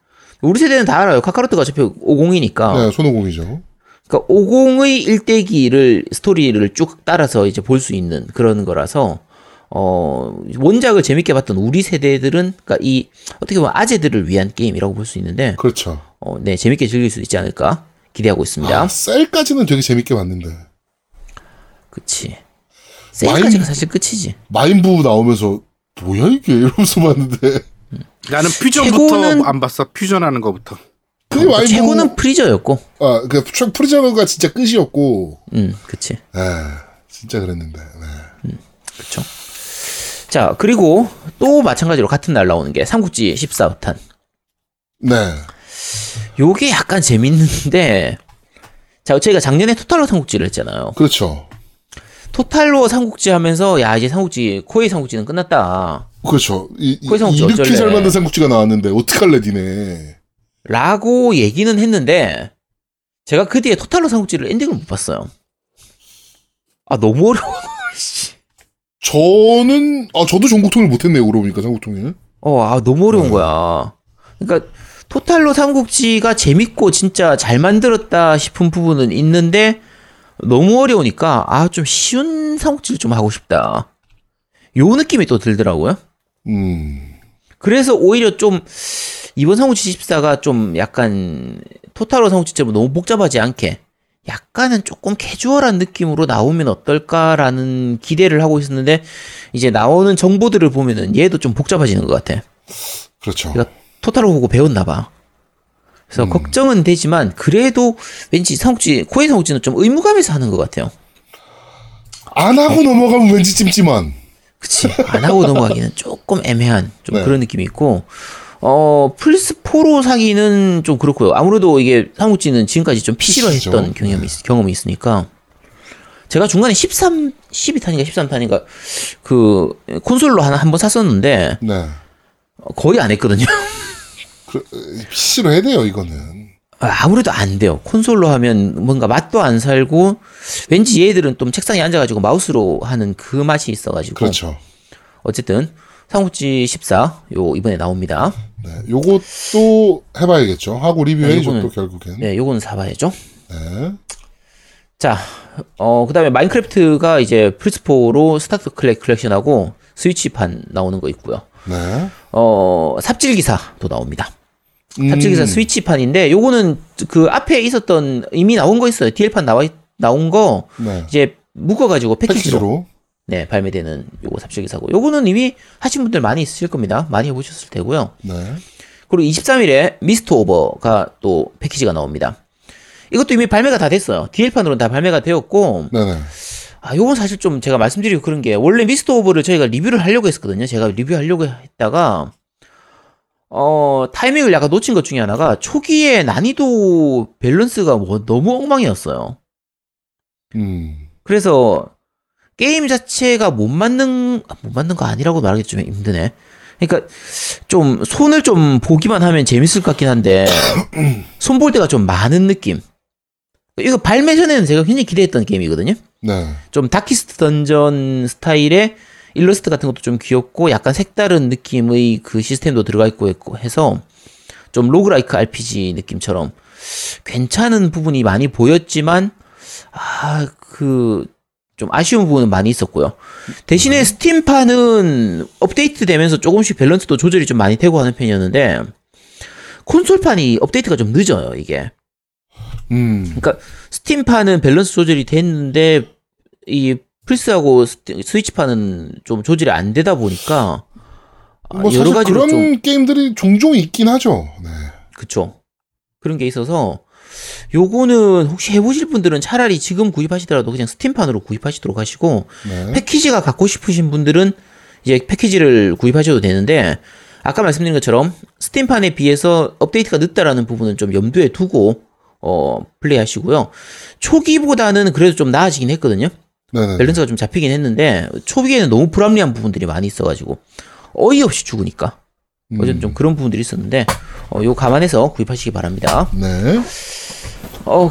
우리 세대는 다 알아요. 카카로트가 어차피 50이니까. 네, 손오공이죠. 그러니까 50의 일대기를 스토리를 쭉 따라서 이제 볼 수 있는 그런 거라서 원작을 재밌게 봤던 우리 세대들은 그러니까 이 어떻게 보면 아재들을 위한 게임이라고 볼 수 있는데 그렇죠. 네, 재밌게 즐길 수 있지 않을까 기대하고 있습니다. 아, 셀까지는 되게 재밌게 봤는데. 그렇지. 셀까지가 사실 끝이지. 마인부 나오면서 뭐야 이게 이러면서 봤는데. 나는 퓨전부터 최고는... 안 봤어. 퓨전하는 거부터. 그 최고는 프리저였고. 아, 그 프리저가 진짜 끝이었고. 그렇지. 아, 진짜 그랬는데. 네. 그렇죠. 자, 그리고 또 마찬가지로 같은 날 나오는 게 삼국지 14탄. 네. 요게 약간 재밌는데, 자, 저희가 작년에 토탈워 삼국지를 했잖아요. 그렇죠. 토탈워 삼국지 하면서 야, 이제 삼국지 코에이 삼국지는 끝났다. 그렇죠. 코에이 삼국지 이렇게 어쩔래. 잘 만든 삼국지가 나왔는데 어떡할래 니네. 라고 얘기는 했는데 제가 그 뒤에 토탈로 삼국지를 엔딩을 못 봤어요. 아, 너무 어려워. 저도 전국통일 못했네요. 그러니까 삼국통일. 아, 너무 어려운 거야. 그러니까 토탈로 삼국지가 재밌고 진짜 잘 만들었다 싶은 부분은 있는데 너무 어려우니까 아, 좀 쉬운 삼국지를 좀 하고 싶다. 요 느낌이 또 들더라고요. 그래서 오히려 좀 이번 삼국지 14가 좀 약간 토탈워 삼국지처럼 너무 복잡하지 않게 약간은 조금 캐주얼한 느낌으로 나오면 어떨까라는 기대를 하고 있었는데 이제 나오는 정보들을 보면은 얘도 좀 복잡해지는 것 같아. 그렇죠. 그러니까 토탈워 보고 배웠나 봐. 그래서 걱정은 되지만 그래도 왠지 삼국지 코에이 삼국지는 좀 의무감에서 하는 것 같아요. 안 하고 넘어가면 왠지 찜찜한. 그치. 안 하고 넘어가기는 조금 애매한 좀 네. 그런 느낌이 있고. 플스4로 사기는 좀 그렇고요. 아무래도 이게 삼국지는 지금까지 좀 PC로 했던 경험이 있으니까. 제가 중간에 13탄인가 그 콘솔로 한번 샀었는데 네. 거의 안 했거든요. PC로 해야 돼요, 이거는. 아무래도 안 돼요. 콘솔로 하면 뭔가 맛도 안 살고 왠지 얘들은 좀 책상에 앉아가지고 마우스로 하는 그 맛이 있어가지고. 그렇죠. 어쨌든 삼국지 14 요 이번에 나옵니다. 네, 요것도 해봐야겠죠. 하고 리뷰해야죠. 네, 또 결국엔. 네, 요거는 사봐야죠. 네. 자, 그 다음에 마인크래프트가 이제 플스4로 스타트 컬렉션하고 스위치판 나오는 거 있고요. 네. 삽질기사도 나옵니다. 삽질기사 스위치판인데, 요거는 그 앞에 있었던, 이미 나온 거 있어요. DL판 나온 거, 네. 이제 묶어가지고 패키지로. 네, 발매되는 요거 삽질기사고. 요거는 이미 하신 분들 많이 있으실 겁니다. 많이 해보셨을 테고요. 네. 그리고 23일에 미스트 오버가 또 패키지가 나옵니다. 이것도 이미 발매가 다 됐어요. DL판으로는 다 발매가 되었고. 네네. 아, 요건 사실 좀 제가 말씀드리고 그런 게, 원래 미스트 오버를 저희가 리뷰를 하려고 했었거든요. 제가 리뷰하려고 했다가, 타이밍을 약간 놓친 것 중에 하나가, 초기에 난이도 밸런스가 뭐 너무 엉망이었어요. 그래서, 게임 자체가 못 만든 거 아니라고 말하기 좀 힘드네. 그러니까 좀 손을 좀 보기만 하면 재밌을 것 같긴 한데 손 볼 때가 좀 많은 느낌. 이거 발매 전에는 제가 굉장히 기대했던 게임이거든요. 네. 좀 다키스트 던전 스타일의 일러스트 같은 것도 좀 귀엽고 약간 색다른 느낌의 그 시스템도 들어가 있고 해서 좀 로그라이크 RPG 느낌처럼 괜찮은 부분이 많이 보였지만 좀 아쉬운 부분은 많이 있었고요. 대신에 스팀판은 업데이트 되면서 조금씩 밸런스도 조절이 좀 많이 되고 하는 편이었는데, 콘솔판이 업데이트가 좀 늦어요, 이게. 그러니까 스팀판은 밸런스 조절이 됐는데, 이 플스하고 스위치판은 좀 조절이 안 되다 보니까, 뭐 여러 가지 그런 좀 게임들이 종종 있긴 하죠. 네. 그쵸. 그런 게 있어서, 요거는 혹시 해보실 분들은 차라리 지금 구입하시더라도 그냥 스팀판으로 구입하시도록 하시고, 네. 패키지가 갖고 싶으신 분들은 이제 패키지를 구입하셔도 되는데, 아까 말씀드린 것처럼 스팀판에 비해서 업데이트가 늦다라는 부분은 좀 염두에 두고 플레이하시고요. 초기보다는 그래도 좀 나아지긴 했거든요. 네네네. 밸런스가 좀 잡히긴 했는데, 초기에는 너무 불합리한 부분들이 많이 있어가지고 어이없이 죽으니까 어쨌든 좀 그런 부분들이 있었는데, 요 감안해서 구입하시기 바랍니다. 네.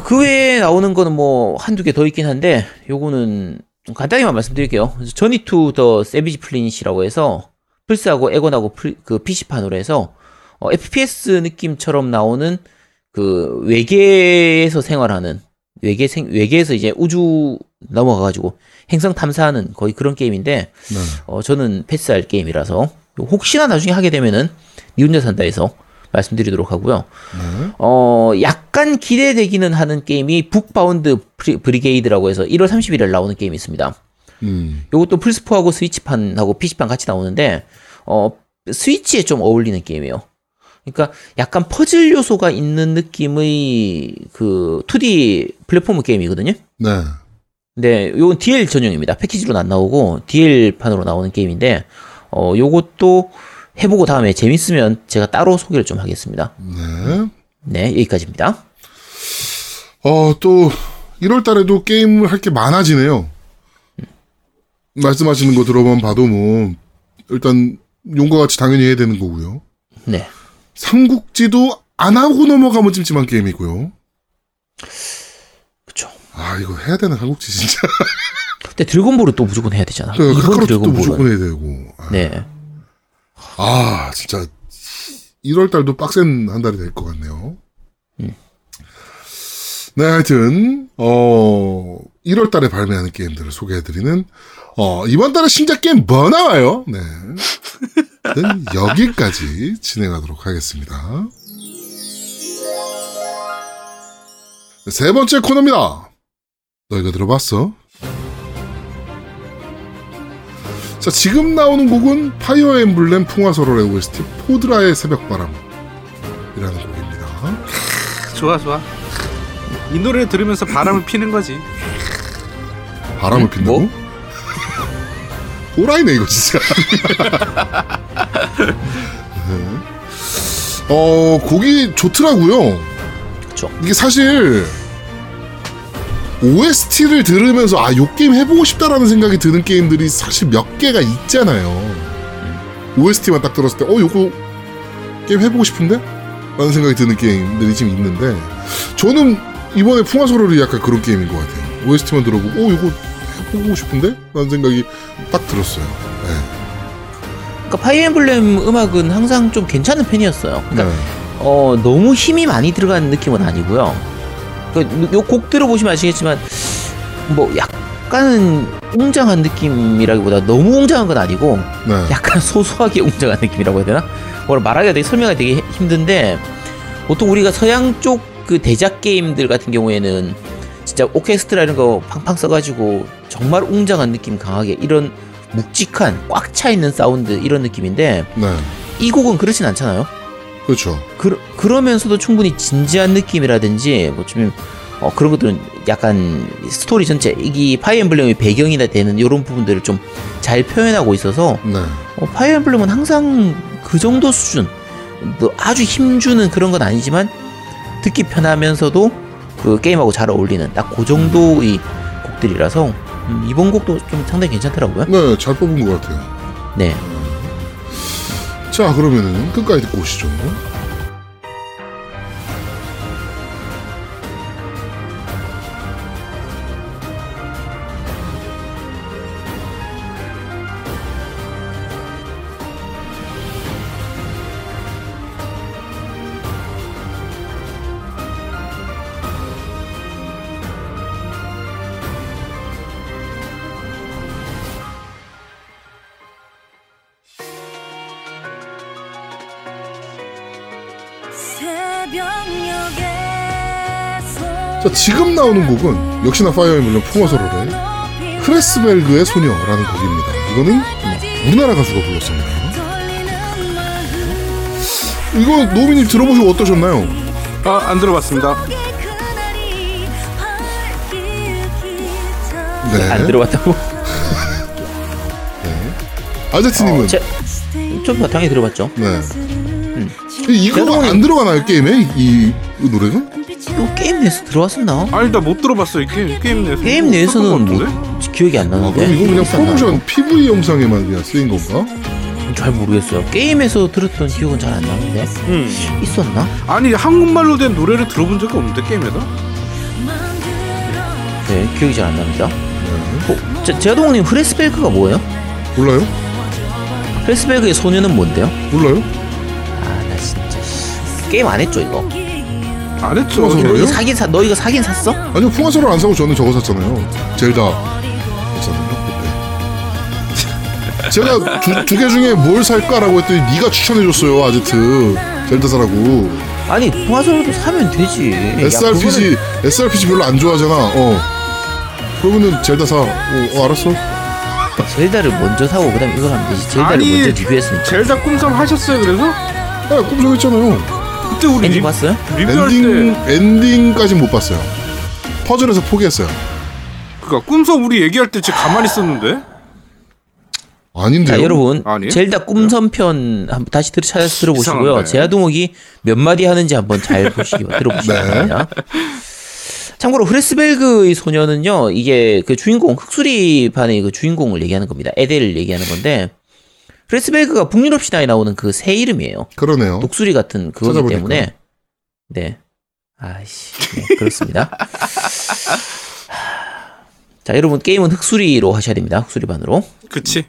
그 외에 나오는 거는 뭐 한두 개 더 있긴 한데, 요거는 좀 간단히만 말씀드릴게요. 저니 투 더 세비지 플래닛이라고 해서 플스하고 에곤하고 그 PC판으로 해서 FPS 느낌처럼 나오는 그 외계에서 생활하는 외계에서 이제 우주 넘어가가지고 행성 탐사하는 거의 그런 게임인데, 네. 저는 패스할 게임이라서 혹시나 나중에 하게 되면은 니 혼자 산다에서 말씀드리도록 하고요. 약간 기대되기는 하는 게임이 북바운드 브리게이드라고 해서 1월 30일에 나오는 게임이 있습니다. 요것도 플스4하고 스위치판하고 PC판 같이 나오는데, 스위치에 좀 어울리는 게임이에요. 그러니까 약간 퍼즐 요소가 있는 느낌의 그 2D 플랫폼 게임이거든요. 네. 근데 요건 DL 전용입니다. 패키지로는 안 나오고 DL판으로 나오는 게임인데, 요것도 해보고 다음에 재밌으면 제가 따로 소개를 좀 하겠습니다. 네. 네, 여기까지입니다. 또, 1월 달에도 게임을 할 게 많아지네요. 말씀하시는 거 들어만 봐도 뭐, 일단, 용과 같이 당연히 해야 되는 거고요. 네. 삼국지도 안 하고 넘어가면 찜찜한 게임이고요. 그쵸. 이거 해야 되나, 삼국지 진짜. 근데 드래곤볼은 또 무조건 해야 되잖아. 네, 카카로트도 무조건 해야 되고. 네. 진짜 1월 달도 빡센 한 달이 될 것 같네요. 네, 하여튼 1월 달에 발매하는 게임들을 소개해드리는 이번 달에 신작 게임 뭐 나와요? 네, 여기까지 진행하도록 하겠습니다. 세 번째 코너입니다. 너희가 들어봤어? 자, 지금 나오는 곡은 파이어 엠블렘 풍화설월 OST 포드라의 새벽바람이라는 곡입니다. 좋아. 이 노래를 들으면서 바람을 피는 거지. 바람을 핀다고? 오라이네 이거 진짜. 곡이 좋더라고요. 그쵸. 이게 사실 OST를 들으면서 요 게임 해보고 싶다라는 생각이 드는 게임들이 사실 몇 개가 있잖아요. OST만 딱 들었을 때 요거 게임 해보고 싶은데? 라는 생각이 드는 게임들이 지금 있는데, 저는 이번에 풍화설월이 약간 그런 게임인 것 같아요. OST만 들어보고 요거 해보고 싶은데? 라는 생각이 딱 들었어요. 네. 그러니까 파이어 엠블렘 음악은 항상 좀 괜찮은 편이었어요. 그러니까 네. 너무 힘이 많이 들어가는 느낌은 아니고요. 요 곡 들어보시면 아시겠지만 뭐 약간은 웅장한 느낌이라기보다 너무 웅장한 건 아니고 네. 약간 소소하게 웅장한 느낌이라고 해야 되나? 뭐라 말하기가 되게 설명하기 되게 힘든데 보통 우리가 서양 쪽 그 대작 게임들 같은 경우에는 진짜 오케스트라 이런 거 팡팡 써가지고 정말 웅장한 느낌 강하게 이런 묵직한 꽉 차있는 사운드 이런 느낌인데 네. 이 곡은 그렇진 않잖아요. 그렇죠. 그러면서도 충분히 진지한 느낌이라든지 뭐 좀 그런 것들은 약간 스토리 전체 이 파이어 엠블렘이 배경이나 되는 이런 부분들을 좀 잘 표현하고 있어서 네. 파이어 엠블렘은 항상 그 정도 수준 아주 힘주는 그런 건 아니지만 듣기 편하면서도 그 게임하고 잘 어울리는 딱 그 정도의 곡들이라서 이번 곡도 좀 상당히 괜찮더라고요. 네, 잘 뽑은 것 같아요. 네. 자, 그러면은 끝까지 듣고 오시죠. 자, 지금 나오는 곡은 역시나 파이어 엠블렘 포머서롤의 크레스벨그의 소녀라는 곡입니다. 이거는 우리나라 가수가 불렀습니다. 이거 노미님 들어보시고 어떠셨나요? 아, 안 들어봤습니다. 네. 안 들어봤다고? 네. 아제트님은? 좀 당연히 들어봤죠. 네. 이거 안 들어가나요 게임에 이 노래가? 이거 게임 내에서 들어왔었나? 아니 나 못 들어봤어. 게임 내에서는 뭐, 기억이 안 나는데. 아, 그럼 이거 그냥 프로모션 PV 영상에만 그냥 쓰인 건가? 잘 모르겠어요. 게임에서 들었던 기억은 잘 안 나는데. 있었나? 아니 한국말로 된 노래를 들어본 적이 없는데 게임에서? 네, 기억이 잘 안 납니다. 제동님 프레스벨크가 뭐예요? 몰라요? 프레스벨크의 소녀는 뭔데요? 몰라요? 게임 안 했죠 이거? 안 했죠. 너 이거 사긴 샀어? 아니요, 풍화설을 안 사고 저는 저거 샀잖아요. 젤다 샀잖아요. 제가 두 개 중에 뭘 살까라고 했더니 네가 추천해줬어요. 아제트 젤다 사라고. 아니 풍화설도 사면 되지. SRPG 별로 안 좋아하잖아. 그러면은 젤다 사. 알았어. 젤다를 먼저 사고 그다음 이거 하면 되지. 젤다를 먼저 리뷰했으니까. 젤다 꼼삼 하셨어요 그래서? 네, 꼼삼 했잖아요. 그때 우리 엔딩 봤어요? 엔딩까지 못 봤어요. 퍼즐에서 포기했어요. 그니까 꿈섬 우리 얘기할 때 진짜 가만히 있었는데. 아닌데요? 자, 여러분 아니에요? 젤다 꿈섬편 다시 찾아서 들어보시고요. 제아동욱이 몇 마디 하는지 한번 잘 보시기 들어보시기 바랍니다. 네. 참고로 프레스벨그의 소녀는요, 이게 그 주인공 흑수리반의 그 주인공을 얘기하는 겁니다. 에델을 얘기하는 건데. 프레스벨그가 북유럽 시나에 나오는 그 새 이름이에요. 그러네요. 독수리 같은 그거기 찾아보니까. 때문에. 네. 아이씨. 네, 그렇습니다. 자, 여러분 게임은 흑수리로 하셔야 됩니다. 흑수리 반으로. 그치.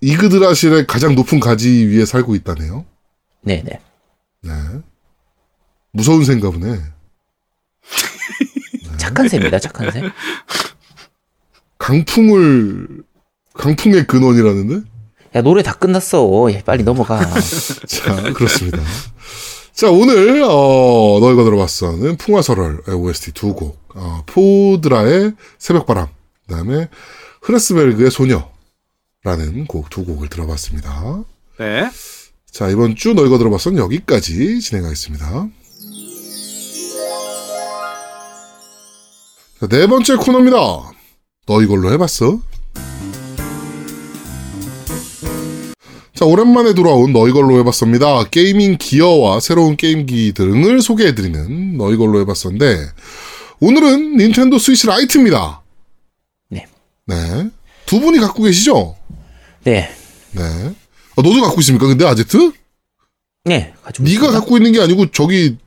이그드라실의 가장 높은 가지 위에 살고 있다네요. 네네. 네. 무서운 새인가 보네. 네. 착한 새입니다. 착한 새. 강풍의 근원이라는데? 야, 노래 다 끝났어. 야, 빨리 넘어가. 자, 그렇습니다. 자, 오늘 너희가 들어봤어는 풍화설월의 OST 두 곡, 포드라의 새벽바람, 그다음에 흐레스벨그의 소녀라는 곡 두 곡을 들어봤습니다. 네. 자, 이번 주 너희가 들어봤어는 여기까지 진행하겠습니다. 자, 네 번째 코너입니다. 너 이걸로 해봤어? 자, 오랜만에 돌아온 너희걸로 해봤습니다. 게이밍 기어와 새로운 게임기 등을 소개해드리는 너희걸로 해봤었는데, 오늘은 닌텐도 스위치 라이트입니다. 네. 네. 두 분이 갖고 계시죠? 네. 네. 아, 너도 갖고 있습니까? 근데 아제트? 네. 가지고 있습니다. 네가 갖고 있는 게 아니고 저기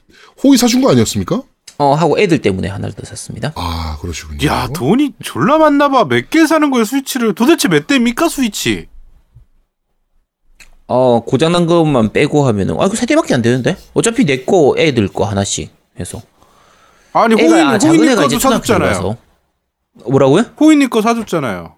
호의 사준 거 아니었습니까? 하고 애들 때문에 하나를 더 샀습니다. 아, 그러시군요. 야, 돈이 졸라 많나 봐. 몇 개 사는 거예요, 스위치를. 도대체 몇 대입니까, 스위치? 고장난 것만 빼고 하면은, 그 세 대밖에 안 되는데? 어차피 내 거, 애들 거 하나씩 해서. 아니, 호인, 작은 애가 이제 초등학교 들어가서. 뭐라고요? 호이님 거 사줬잖아요.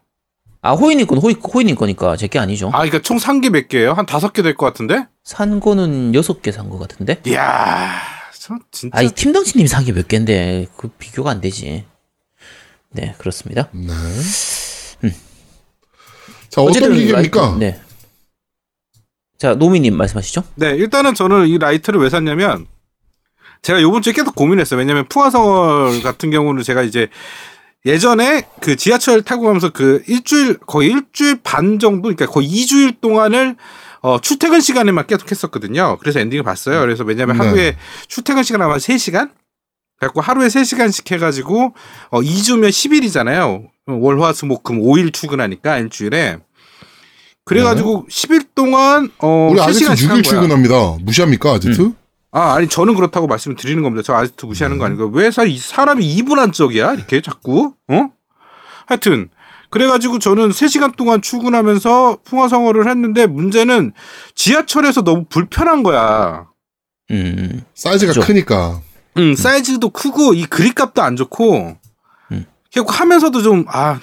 아, 호이님 건 호이님 거니까 제 게 아니죠. 아, 그러니까 총 산 게 몇 개예요? 한 5개 될 것 같은데? 산 거는 6개 산 것 같은데? 이야, 저 진짜. 아니, 팀덩치님 산 게 몇 개인데 그 비교가 안 되지. 네, 그렇습니다. 네. 자, 어떤 기계입니까? 네. 자, 노미님 말씀하시죠. 네, 일단은 저는 이 라이트를 왜 샀냐면 제가 요번 주에 계속 고민했어요. 왜냐면 푸아서울 같은 경우는 제가 이제 예전에 그 지하철 타고 가면서 그 거의 일주일 반 정도, 그러니까 거의 2주일 동안을 출퇴근 시간에만 계속 했었거든요. 그래서 엔딩을 봤어요. 그래서 왜냐면 하루에 출퇴근 시간 아마 3시간? 그래갖고 하루에 3시간씩 해가지고 2주면 10일이잖아요. 월화수목금 5일 출근하니까 일주일에. 그래가지고 10일 동안 우리 아지트 6일 출근합니다. 무시합니까 아지트? 아, 아니, 저는 그렇다고 말씀드리는 겁니다. 저 아직도 무시하는 거 아니고. 왜 사람이 2분 안쪽이야? 이렇게 자꾸? 어? 하여튼. 그래가지고 저는 3시간 동안 출근하면서 풍화성어를 했는데 문제는 지하철에서 너무 불편한 거야. 사이즈가 그렇죠. 크니까. 사이즈도 크고, 이 그립값도 안 좋고. 그리고 하면서도 좀, 아,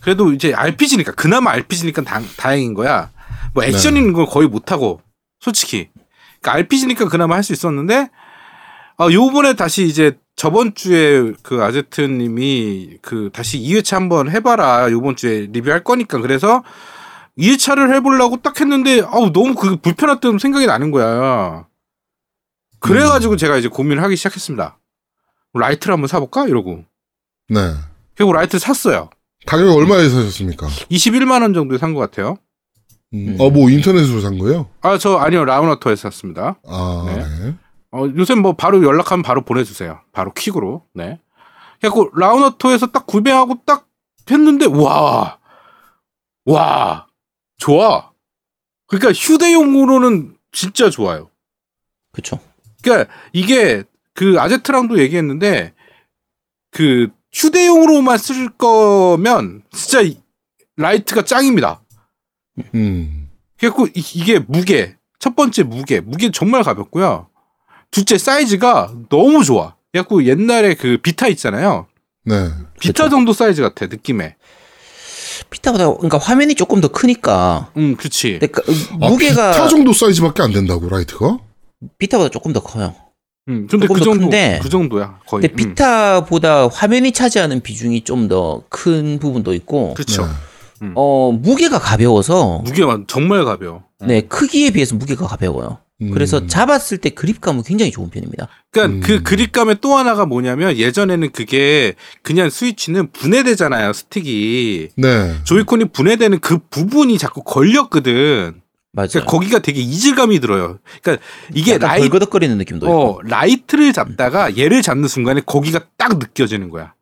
그래도 이제 RPG니까, 그나마 RPG니까 다행인 거야. 뭐 액션 있는 걸 거의 못하고, 솔직히. 그러니까 RPG니까 그나마 할 수 있었는데, 요번에 다시 이제 저번 주에 그 아제트님이 그 다시 2회차 한번 해봐라. 요번 주에 리뷰할 거니까. 그래서 2회차를 해보려고 딱 했는데, 너무 그 불편했던 생각이 나는 거야. 그래가지고 제가 이제 고민을 하기 시작했습니다. 라이트를 한번 사볼까? 이러고. 네. 결국 라이트를 샀어요. 가격이 얼마에 사셨습니까? 21만원 정도에 산 것 같아요. 뭐 인터넷으로 산 거예요? 아, 저 아니요. 라운어터에서 샀습니다. 아, 네. 네. 요새 뭐 바로 연락하면 바로 보내주세요. 바로 퀵으로. 네. 그래서 라운어터에서 딱 구매하고 딱 했는데 와 좋아. 그러니까 휴대용으로는 진짜 좋아요. 그렇죠. 그러니까 이게 그 아제트랑도 얘기했는데 그 휴대용으로만 쓸 거면 진짜 라이트가 짱입니다. 그래갖고 이게 무게, 첫 번째 무게 정말 가볍고요. 둘째 사이즈가 너무 좋아. 그래갖고 옛날에 그 비타 있잖아요. 네. 비타 그렇죠. 정도 사이즈 같아 느낌에. 비타보다 그러니까 화면이 조금 더 크니까. 그렇지. 그러니까 무게가 비타 정도 사이즈밖에 안 된다고 라이트가? 비타보다 조금 더 커요. 근데 조금 그 정도, 큰데, 그 정도야 거의. 근데 비타보다 화면이 차지하는 비중이 좀 더 큰 부분도 있고. 그렇죠. 네. 무게가 가벼워서. 무게가 정말 가벼워. 네, 크기에 비해서 무게가 가벼워요. 그래서 잡았을 때 그립감은 굉장히 좋은 편입니다. 그러니까 그 그립감의 또 하나가 뭐냐면 예전에는 그게 그냥 스위치는 분해되잖아요, 스틱이. 네. 조이콘이 분해되는 그 부분이 자꾸 걸렸거든. 맞아요. 그러니까 거기가 되게 이질감이 들어요. 그러니까 이게 벌거덕거리는 느낌도 있고. 라이트를 잡다가 얘를 잡는 순간에 거기가 딱 느껴지는 거야.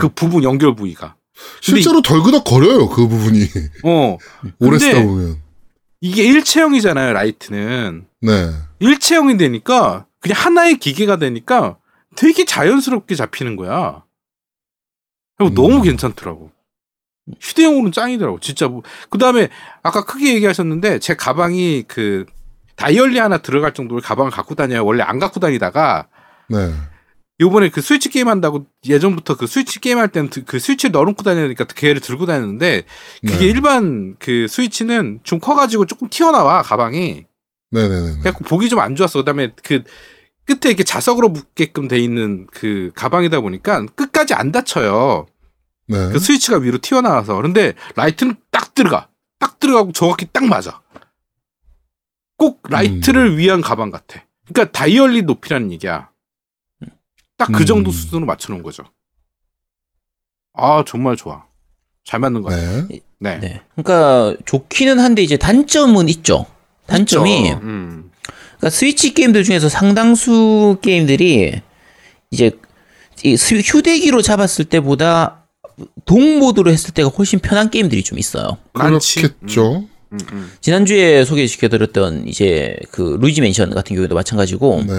그 부분 연결 부위가. 실제로 덜그덕거려요, 그 부분이. 오래 쓰다 보면. 이게 일체형이잖아요, 라이트는. 네. 일체형이 되니까, 그냥 하나의 기계가 되니까 되게 자연스럽게 잡히는 거야. 그리고 너무 괜찮더라고. 휴대용으로는 짱이더라고, 진짜. 그 다음에, 아까 크게 얘기하셨는데, 제 가방이 그, 다이얼리 하나 들어갈 정도로 가방을 갖고 다녀요. 원래 안 갖고 다니다가. 네. 요번에 그 스위치 게임 한다고 예전부터 그 스위치 게임 할 때는 그 스위치를 넣어놓고 다니니까 걔를 들고 다녔는데 그게 네. 일반 그 스위치는 좀 커가지고 조금 튀어나와 가방이. 네네네. 그래서 보기 좀 안 좋았어. 그다음에 그 끝에 이렇게 자석으로 붙게끔 돼 있는 그 가방이다 보니까 끝까지 안 닫혀요. 네. 그 스위치가 위로 튀어나와서. 그런데 라이트는 딱 들어가. 딱 들어가고 정확히 딱 맞아. 꼭 라이트를 위한 가방 같아. 그러니까 다이얼리 높이라는 얘기야. 딱 그 정도 수준으로 맞춰놓은 거죠. 아, 정말 좋아. 잘 맞는 거 같아요. 네. 네. 네. 그러니까 좋기는 한데 이제 단점은 있죠. 단점이 그렇죠. 그러니까 스위치 게임들 중에서 상당수 게임들이 이제 이 휴대기로 잡았을 때보다 동모드로 했을 때가 훨씬 편한 게임들이 좀 있어요. 그렇겠죠. 지난주에 소개시켜드렸던 이제 그 루이지 맨션 같은 경우도 마찬가지고. 네.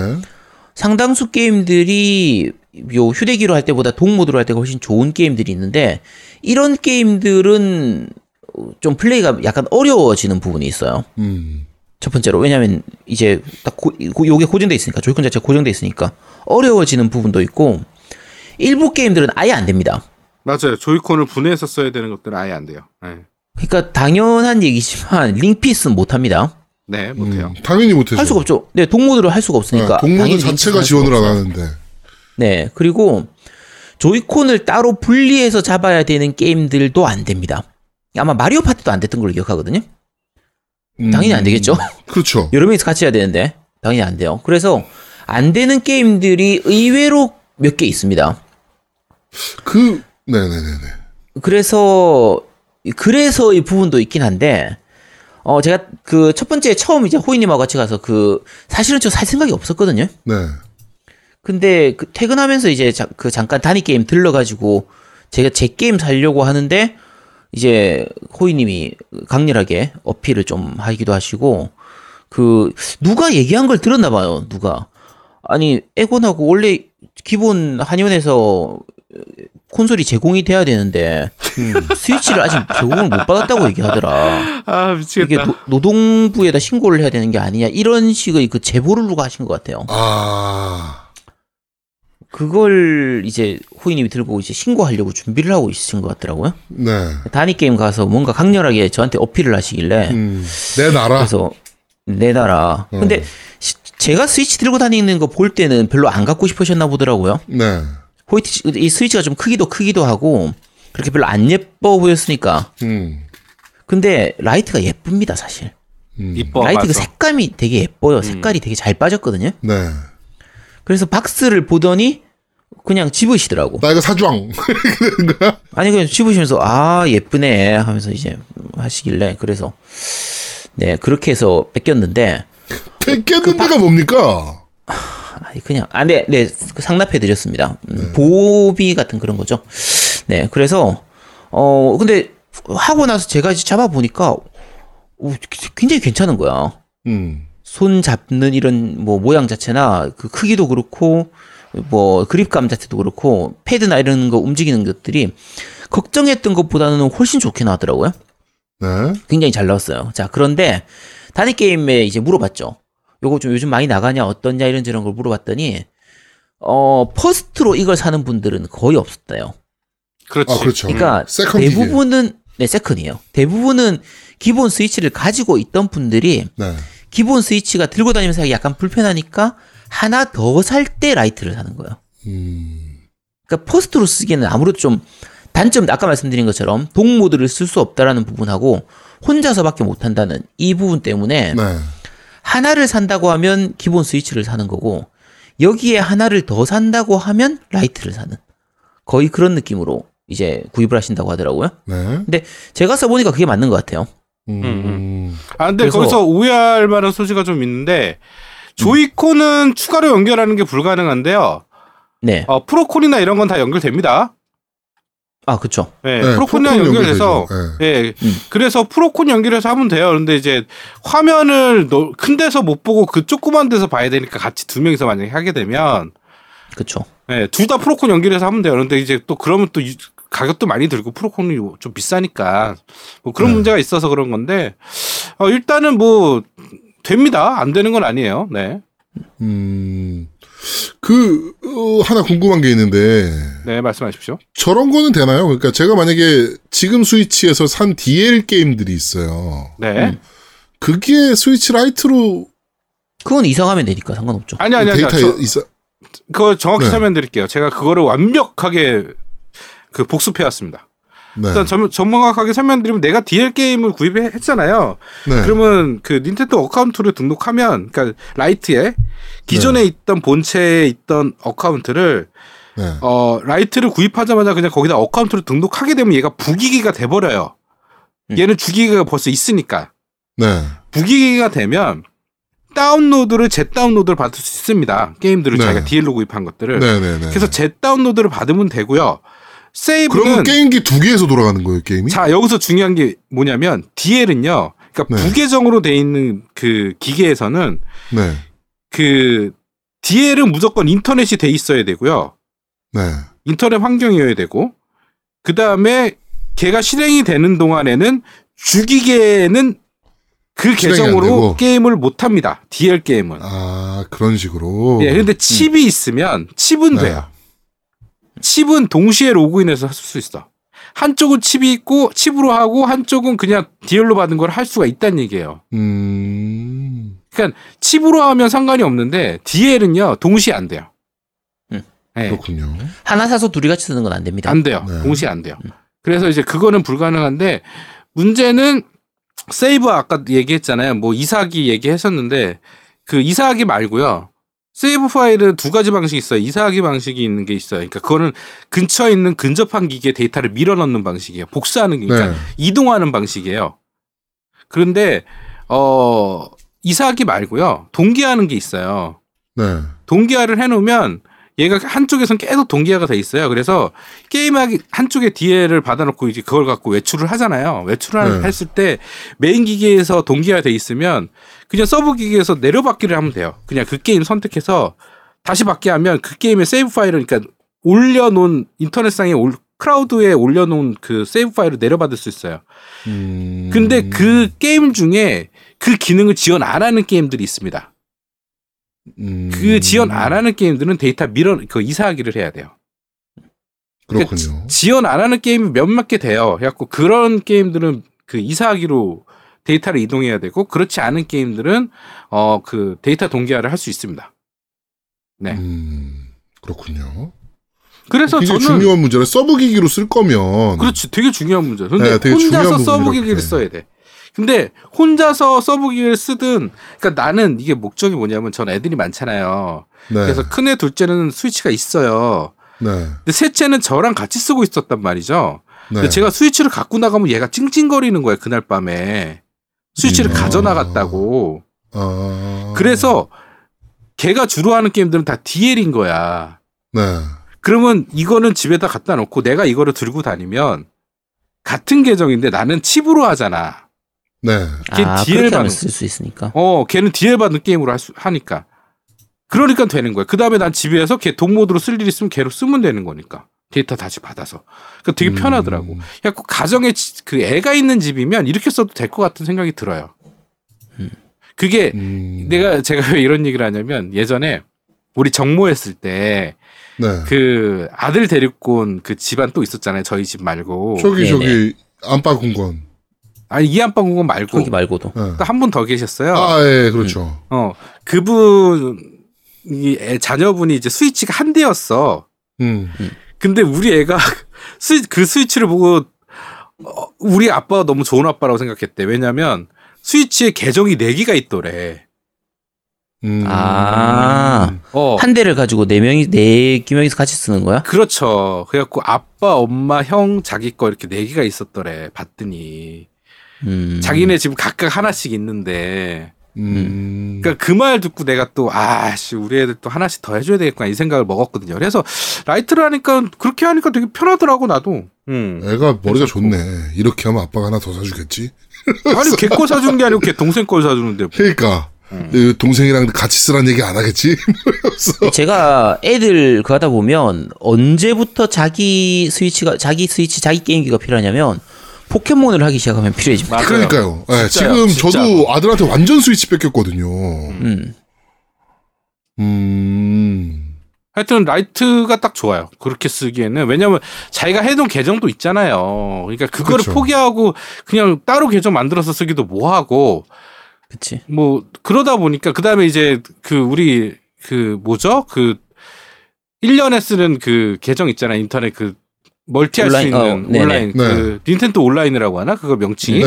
상당수 게임들이 요 휴대기로 할 때보다 동모드로 할 때가 훨씬 좋은 게임들이 있는데 이런 게임들은 좀 플레이가 약간 어려워지는 부분이 있어요. 첫 번째로 왜냐하면 이제 딱 요게 고정돼 있으니까 조이콘 자체가 고정돼 있으니까 어려워지는 부분도 있고 일부 게임들은 아예 안 됩니다. 맞아요. 조이콘을 분해해서 써야 되는 것들은 아예 안 돼요. 네. 그러니까 당연한 얘기지만 링피스는 못합니다. 네, 못해요. 당연히 못해요. 할 수가 없죠. 네, 동모드로 할 수가 없으니까. 네, 동모드 자체가 지원을 안 하는데. 네, 그리고 조이콘을 따로 분리해서 잡아야 되는 게임들도 안 됩니다. 아마 마리오 파티도 안 됐던 걸로 기억하거든요. 당연히 안 되겠죠. 그렇죠. 여러 명이서 같이 해야 되는데 당연히 안 돼요. 그래서 안 되는 게임들이 의외로 몇 개 있습니다. 네네네네. 그래서 이 부분도 있긴 한데, 제가 그 첫 번째 처음 이제 호이님하고 같이 가서 사실은 저 살 생각이 없었거든요. 네. 근데 퇴근하면서 이제 잠깐 단위 게임 들러가지고 제가 제 게임 살려고 하는데, 이제 호이님이 강렬하게 어필을 좀 하기도 하시고, 누가 얘기한 걸 들었나 봐요, 누가. 아니, 에곤하고 원래 기본 한의원에서 콘솔이 제공이 돼야 되는데 스위치를 아직 제공을 못 받았다고 얘기하더라. 아, 미치겠다. 이게 노동부에다 신고를 해야 되는 게 아니냐, 이런 식의 제보를 누가 하신 것 같아요. 아, 그걸 이제 호이님이 들고 이제 신고하려고 준비를 하고 있으신 것 같더라고요. 네. 단위 게임 가서 뭔가 강렬하게 저한테 어필을 하시길래 내놔라. 그래서 내놔라. 근데 제가 스위치 들고 다니는 거 볼 때는 별로 안 갖고 싶으셨나 보더라고요. 네. 이 스위치가 좀 크기도 하고 그렇게 별로 안 예뻐 보였으니까. 근데 라이트가 예쁩니다, 사실. 이뻐. 라이트 그 색감이 되게 예뻐요. 색깔이 되게 잘 빠졌거든요. 네. 그래서 박스를 보더니 그냥 집으시더라고. 나 이거 사주왕. 아니, 그냥 집으시면서 아, 예쁘네 하면서 이제 하시길래, 그래서 네, 그렇게 해서 뺏겼는데. 뺏겼는데가 뭡니까? 그냥, 네, 상납해드렸습니다. 네. 보비 같은 그런 거죠. 네, 그래서, 근데, 하고 나서 제가 잡아보니까, 굉장히 괜찮은 거야. 손 잡는 이런, 모양 자체나, 크기도 그렇고, 그립감 자체도 그렇고, 패드나 이런 거 움직이는 것들이, 걱정했던 것보다는 훨씬 좋게 나왔더라고요. 네. 굉장히 잘 나왔어요. 자, 그런데, 단위 게임에 이제 물어봤죠. 요거 좀 요즘 많이 나가냐, 어떠냐, 이런저런 걸 물어봤더니, 퍼스트로 이걸 사는 분들은 거의 없었대요. 그렇죠. 아, 그렇죠. 그러니까 대부분은, 네, 세컨이에요. 대부분은 기본 스위치를 가지고 있던 분들이, 네. 기본 스위치가 들고 다니면서 약간 불편하니까, 하나 더 살 때 라이트를 사는 거예요. 그러니까 퍼스트로 쓰기에는 아무래도 좀, 단점, 아까 말씀드린 것처럼, 동모드를 쓸 수 없다라는 부분하고, 혼자서밖에 못한다는 이 부분 때문에, 네. 하나를 산다고 하면 기본 스위치를 사는 거고, 여기에 하나를 더 산다고 하면 라이트를 사는, 거의 그런 느낌으로 이제 구입을 하신다고 하더라고요. 네. 근데 제가 써보니까 그게 맞는 것 같아요. 아, 근데 거기서 오해할 만한 소지가 좀 있는데, 조이콘은 추가로 연결하는 게 불가능한데요. 네. 프로콘이나 이런 건 다 연결됩니다. 아, 그쵸. 네, 네, 프로콘이랑 연결해서, 네. 그래서 프로콘 연결해서 하면 돼요. 그런데 이제 화면을 큰 데서 못 보고 그 조그만 데서 봐야 되니까 같이 두 명이서 만약에 하게 되면. 그쵸. 네, 둘 다 프로콘 연결해서 하면 돼요. 그런데 이제 또 그러면 또 가격도 많이 들고 프로콘이 좀 비싸니까. 그런 문제가 있어서 그런 건데, 일단은 됩니다. 안 되는 건 아니에요. 네. 하나 궁금한 게 있는데. 네, 말씀하십시오. 저런 거는 되나요? 그러니까 제가 만약에 지금 스위치에서 산 DL 게임들이 있어요. 네. 그게 스위치 라이트로. 그건 이상하면 되니까 상관없죠. 아니. 그거 정확히 설명드릴게요. 제가 그거를 완벽하게 복습해왔습니다. 네. 일단 정확하게 설명드리면, 내가 DL 게임을 구입했잖아요. 네. 그러면 닌텐도 어카운트를 등록하면, 그러니까 라이트에 기존에 있던 본체에 있던 어카운트를 라이트를 구입하자마자 그냥 거기다 어카운트를 등록하게 되면 얘가 부기기가 돼버려요. 얘는 주기기가 벌써 있으니까. 네. 부기기가 되면 재다운로드를 받을 수 있습니다. 게임들을 자기가 DL로 구입한 것들을. 네. 그래서 재다운로드를 받으면 되고요. 세이브는. 그러면 게임기 두 개에서 돌아가는 거예요, 게임이? 자, 여기서 중요한 게 뭐냐면, DL은요, 그러니까 부계정으로 돼 있는 기계에서는, 네. DL은 무조건 인터넷이 돼 있어야 되고요. 네. 인터넷 환경이어야 되고, 그 다음에 걔가 실행이 되는 동안에는 주기계는 그 계정으로 게임을 못 합니다. DL 게임은. 아, 그런 식으로. 예, 근데 칩이 있으면, 칩은 돼요. 칩은 동시에 로그인해서 할 수 있어. 한쪽은 칩이 있고 칩으로 하고 한쪽은 그냥 디얼로 받은 걸 할 수가 있다는 얘기예요. 그러니까 칩으로 하면 상관이 없는데 DL은요 동시에 안 돼요. 네. 그렇군요. 하나 사서 둘이 같이 쓰는 건 안 됩니다. 안 돼요. 네. 동시에 안 돼요. 그래서 이제 그거는 불가능한데 문제는 세이브 아까 얘기했잖아요. 뭐 이사하기 얘기했었는데 그 이사하기 말고요. 세이브 파일은 두 가지 방식이 있어요. 이사하기 방식이 있는 게 있어요. 그러니까 그거는 근처에 있는 근접한 기기에 데이터를 밀어넣는 방식이에요. 복사하는 그러니까 네. 이동하는 방식이에요. 그런데 이사하기 말고요. 동기화하는 게 있어요. 네. 동기화를 해놓으면 얘가 한쪽에선 계속 동기화가 돼 있어요. 그래서 게임하기 한쪽에 DL을 받아놓고 이제 그걸 갖고 외출을 하잖아요. 외출을 네. 했을 때 메인 기기에서 동기화 돼 있으면 그냥 서브 기기에서 내려받기를 하면 돼요. 그냥 그 게임 선택해서 다시 받게 하면 그 게임의 세이브 파일을 그러니까 올려놓은 인터넷상에 크라우드에 올려놓은 그 세이브 파일을 내려받을 수 있어요. 근데 그 게임 중에 그 기능을 지원 안 하는 게임들이 있습니다. 그 지원 안 하는 게임들은 데이터 그 이사하기를 해야 돼요. 그렇군요. 그러니까 지원 안 하는 게임이 몇몇 개 돼요. 그래갖고 그런 게임들은 그 이사하기로 데이터를 이동해야 되고 그렇지 않은 게임들은 그 데이터 동기화를 할 수 있습니다. 네. 그렇군요. 그래서 되게 저는 중요한 문제라 서브 기기로 쓸 거면 그렇지, 되게 중요한 문제. 근데 네, 혼자서 서브 기기를 써야 돼. 근데 혼자서 서브기를 쓰든 그러니까 나는 이게 목적이 뭐냐면 전 애들이 많잖아요. 네. 그래서 큰애 둘째는 스위치가 있어요. 네. 근데 셋째는 저랑 같이 쓰고 있었단 말이죠. 네. 근데 제가 스위치를 갖고 나가면 얘가 찡찡거리는 거예요. 그날 밤에. 스위치를 가져나갔다고. 그래서 걔가 주로 하는 게임들은 다 DL인 거야. 네. 그러면 이거는 집에다 갖다 놓고 내가 이거를 들고 다니면 같은 계정인데 나는 칩으로 하잖아. 네. 걔 DL 받는 쓸 수 있으니까. 걔는 DL 받는 게임으로 하니까. 그러니까 되는 거야. 그 다음에 난 집에서 걔 동모드로 쓸 일이 있으면 걔로 쓰면 되는 거니까. 데이터 다시 받아서. 그러니까 되게 편하더라고. 약간 가정에 그 애가 있는 집이면 이렇게 써도 될 것 같은 생각이 들어요. 그게 제가 왜 이런 얘기를 하냐면 예전에 우리 정모했을 때. 네. 그 아들 데리고 온 그 집안 또 있었잖아요. 저희 집 말고. 저기 안방공건. 아니 이안방 공원 말고 거기 말고도 또 한 분 더 계셨어요. 아 예 그렇죠. 그분이 자녀분이 이제 스위치가 한 대였어. 근데 우리 애가 그 스위치를 보고 우리 아빠가 너무 좋은 아빠라고 생각했대. 왜냐하면 스위치에 계정이 4개가 있더래. 한 대를 가지고 4명이서 같이 쓰는 거야? 그렇죠. 그래갖고 아빠, 엄마, 형, 자기 거 이렇게 4개가 있었더래. 봤더니. 자기네 지금 각각 하나씩 있는데, 그러니까 그 말 듣고 내가 또 아씨 우리 애들 또 하나씩 더 해줘야 되겠구나 이 생각을 먹었거든요. 그래서 라이트를 하니까 그렇게 하니까 되게 편하더라고 나도. 애가 머리가 좋네. 이렇게 하면 아빠가 하나 더 사주겠지. 아니 걔 거 사주는 게 아니고 걔 동생 걸 사주는데. 뭐. 그러니까. 동생이랑 같이 쓰란 얘기 안 하겠지? 제가 애들 그 하다 보면 언제부터 자기 게임기가 필요하냐면. 포켓몬을 하기 시작하면 필요해집니다. 그러니까요. 네, 진짜요, 지금 진짜. 저도 아들한테 완전 스위치 뺏겼거든요. 하여튼 라이트가 딱 좋아요. 그렇게 쓰기에는. 왜냐면 자기가 해둔 계정도 있잖아요. 그러니까 그거를 그쵸. 포기하고 그냥 따로 계정 만들어서 쓰기도 뭐하고. 그치. 뭐 그러다 보니까 그다음에 이제 우리 1년에 쓰는 그 계정 있잖아요. 인터넷 그 멀티할 수 있는 온라인 그 닌텐도 온라인이라고 하나 그거 명칭이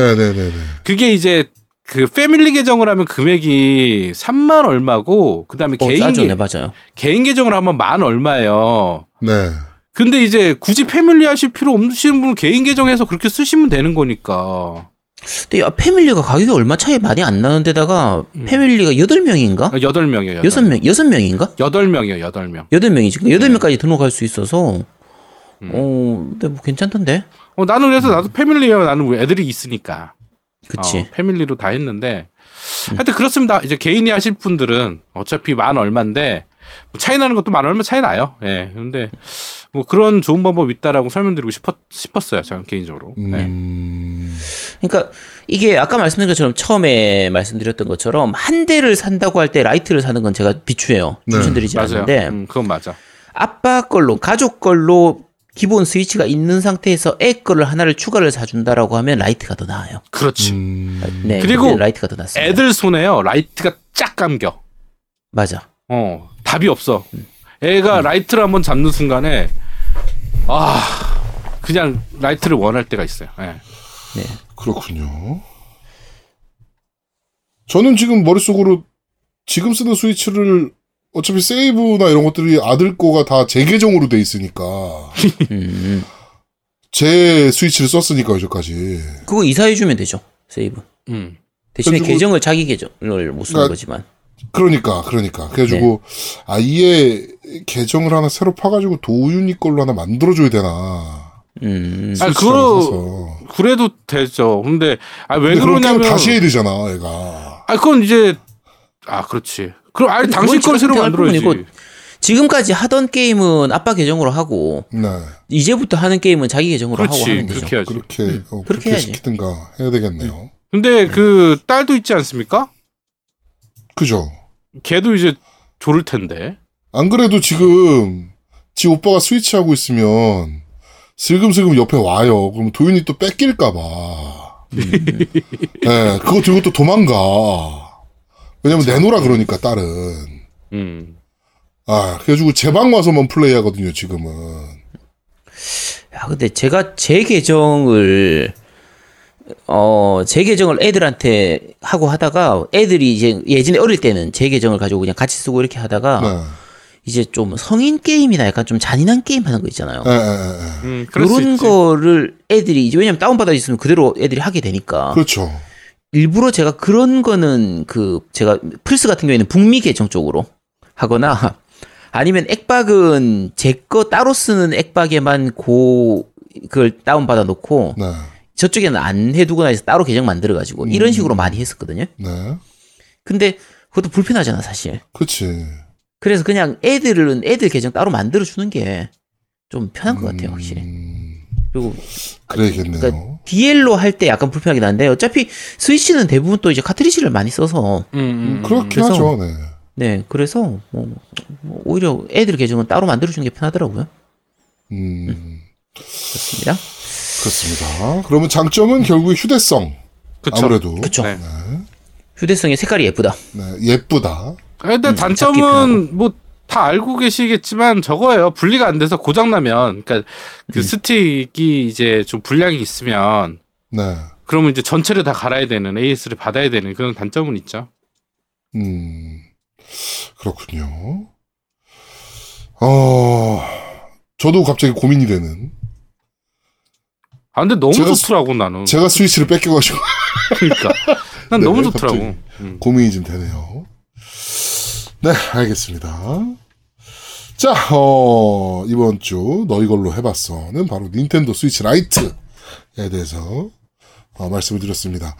그게 이제 그 패밀리 계정을 하면 금액이 3만 얼마고 그다음에 개인 계정을 하면 1만 얼마예요. 네. 근데 이제 굳이 패밀리 하실 필요 없으신 분은 개인 계정에서 그렇게 쓰시면 되는 거니까. 근데 야, 패밀리가 가격이 얼마 차이 많이 안 나는데다가 패밀리가 8명인가? 8명이에요. 6명인가? 8명이에요. 8명. 8명이지. 8명까지 등록할 수 있어서 근데 뭐 괜찮던데? 나는 그래서 나도 패밀리야. 나는 애들이 있으니까. 그치. 패밀리로 다 했는데. 하여튼 그렇습니다. 이제 개인이 하실 분들은 어차피 1만 얼마인데, 뭐 차이 나는 것도 1만 얼마 차이 나요. 예. 근데 뭐 그런 좋은 방법이 있다라고 설명드리고 싶었어요. 저는 개인적으로. 네. 그러니까 이게 아까 말씀드린 것처럼 처음에 말씀드렸던 것처럼 한 대를 산다고 할 때 라이트를 사는 건 제가 비추해요. 추천드리지 않는데. 맞아요. 그건 맞아. 아빠 걸로, 가족 걸로 기본 스위치가 있는 상태에서 애 거를 하나를 추가를 사준다라고 하면 라이트가 더 나아요. 그렇지. 네, 그리고 라이트가 더 낫습니다. 애들 손에요. 라이트가 쫙 감겨. 맞아. 어, 답이 없어. 애가 라이트를 한번 잡는 순간에 아, 그냥 라이트를 원할 때가 있어요. 네. 네. 그렇군요. 저는 지금 머릿속으로 지금 쓰는 스위치를 어차피 세이브나 이런 것들이 아들 거가 다 제 계정으로 돼 있으니까 제 스위치를 썼으니까 여기까지. 그거 이사해주면 되죠. 세이브. 대신에 계정을 자기 계정을 못 쓰는 그러니까, 거지만. 그러니까. 그래가지고 네. 아예 계정을 하나 새로 파가지고 도윤이 걸로 하나 만들어줘야 되나. 아, 그거 그래도 되죠. 근데 아, 왜 그러냐면 다시 해야 되잖아, 얘가. 아, 그건 이제 아, 그렇지. 그럼 아니 당신 걸 새로 만들어야지. 지금까지 하던 게임은 아빠 계정으로 하고, 네. 이제부터 하는 게임은 자기 계정으로 그렇지, 하고 하는 거죠. 그렇게 시키든가 해야 되겠네요. 근데 그 딸도 있지 않습니까? 그죠. 걔도 이제 조를 텐데. 안 그래도 지금 지 오빠가 스위치 하고 있으면 슬금슬금 옆에 와요. 그럼 도윤이 또 뺏길까봐. 네, 그거 들고 또 도망가. 왜냐면 내놓으라 그러니까 딸은. 아, 그래가지고 제 방 와서만 플레이하거든요 지금은. 야, 근데 제가 제 계정을 애들한테 하고 하다가 애들이 이제 예전에 어릴 때는 제 계정을 가지고 그냥 같이 쓰고 이렇게 하다가 네. 이제 좀 성인 게임이나 약간 좀 잔인한 게임 하는 거 있잖아요. 그런 거를 애들이 이제 왜냐면 다운받아 있으면 그대로 애들이 하게 되니까. 그렇죠. 일부러 제가 그런 거는 그 제가 플스 같은 경우에는 북미 계정 쪽으로 하거나 아니면 액박은 제 거 따로 쓰는 액박에만 그걸 다운 받아 놓고 네. 저쪽에는 안 해두거나 해서 따로 계정 만들어 가지고 이런 식으로 많이 했었거든요. 네. 근데 그것도 불편하잖아 사실. 그렇지. 그래서 그냥 애들은 애들 계정 따로 만들어 주는 게 좀 편한 것 같아요 확실히. 그리고 그래야겠네요. 그러니까 DL로 할 때 약간 불편하긴 한데 어차피 스위치는 대부분 또 이제 카트리지를 많이 써서 그렇긴 하죠. 네. 네, 그래서 뭐 오히려 애들 계정은 따로 만들어주는 게 편하더라고요. 그렇습니다. 그렇습니다. 그러면 장점은 결국 휴대성. 그쵸. 아무래도. 그렇죠. 네. 네. 휴대성의 색깔이 예쁘다. 네, 예쁘다. 근데 단점은 뭐. 다 알고 계시겠지만 저거예요. 분리가 안 돼서 고장 나면, 그러니까 그 스틱이 이제 좀 불량이 있으면, 네. 그러면 이제 전체를 다 갈아야 되는 AS를 받아야 되는 그런 단점은 있죠. 그렇군요. 저도 갑자기 고민이 되는. 아, 근데 너무 좋더라고 나는. 제가 스위치를 뺏겨가지고. 그러니까 난 네, 너무 좋더라고. 고민이 좀 되네요. 네, 알겠습니다. 자, 이번 주 너희 걸로 해봤어는 바로 닌텐도 스위치 라이트에 대해서 말씀을 드렸습니다.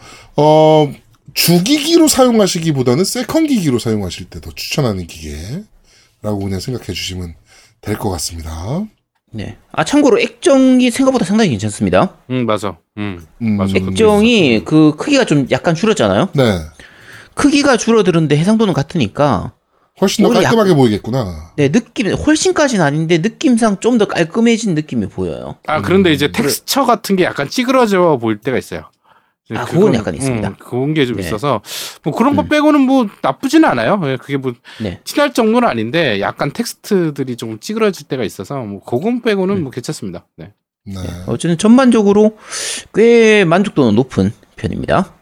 주기기로 사용하시기보다는 세컨 기기로 사용하실 때 더 추천하는 기계라고 그냥 생각해 주시면 될 것 같습니다. 네. 아, 참고로 액정이 생각보다 상당히 괜찮습니다. 맞아. 맞아. 액정이 그 크기가 좀 약간 줄었잖아요. 네. 크기가 줄어드는데 해상도는 같으니까. 훨씬 더 깔끔하게 보이겠구나. 네, 느낌, 훨씬까지는 아닌데, 느낌상 좀 더 깔끔해진 느낌이 보여요. 아, 그런데 이제 텍스처 같은 게 약간 찌그러져 보일 때가 있어요. 아, 그건 약간 있습니다. 그런 게 좀 네. 있어서, 뭐 그런 거 빼고는 뭐 나쁘진 않아요. 그게 뭐, 네. 티날 정도는 아닌데, 약간 텍스트들이 좀 찌그러질 때가 있어서, 뭐, 그건 빼고는 뭐 괜찮습니다. 네. 네. 네. 어쨌든 전반적으로 꽤 만족도는 높은 편입니다.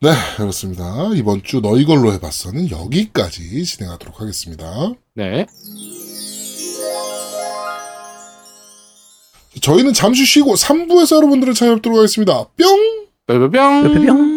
네, 그렇습니다. 이번 주 너희 걸로 해봤어는 여기까지 진행하도록 하겠습니다. 네. 저희는 잠시 쉬고 3부에서 여러분들을 찾아뵙도록 하겠습니다. 뿅! 뿅뿅뿅!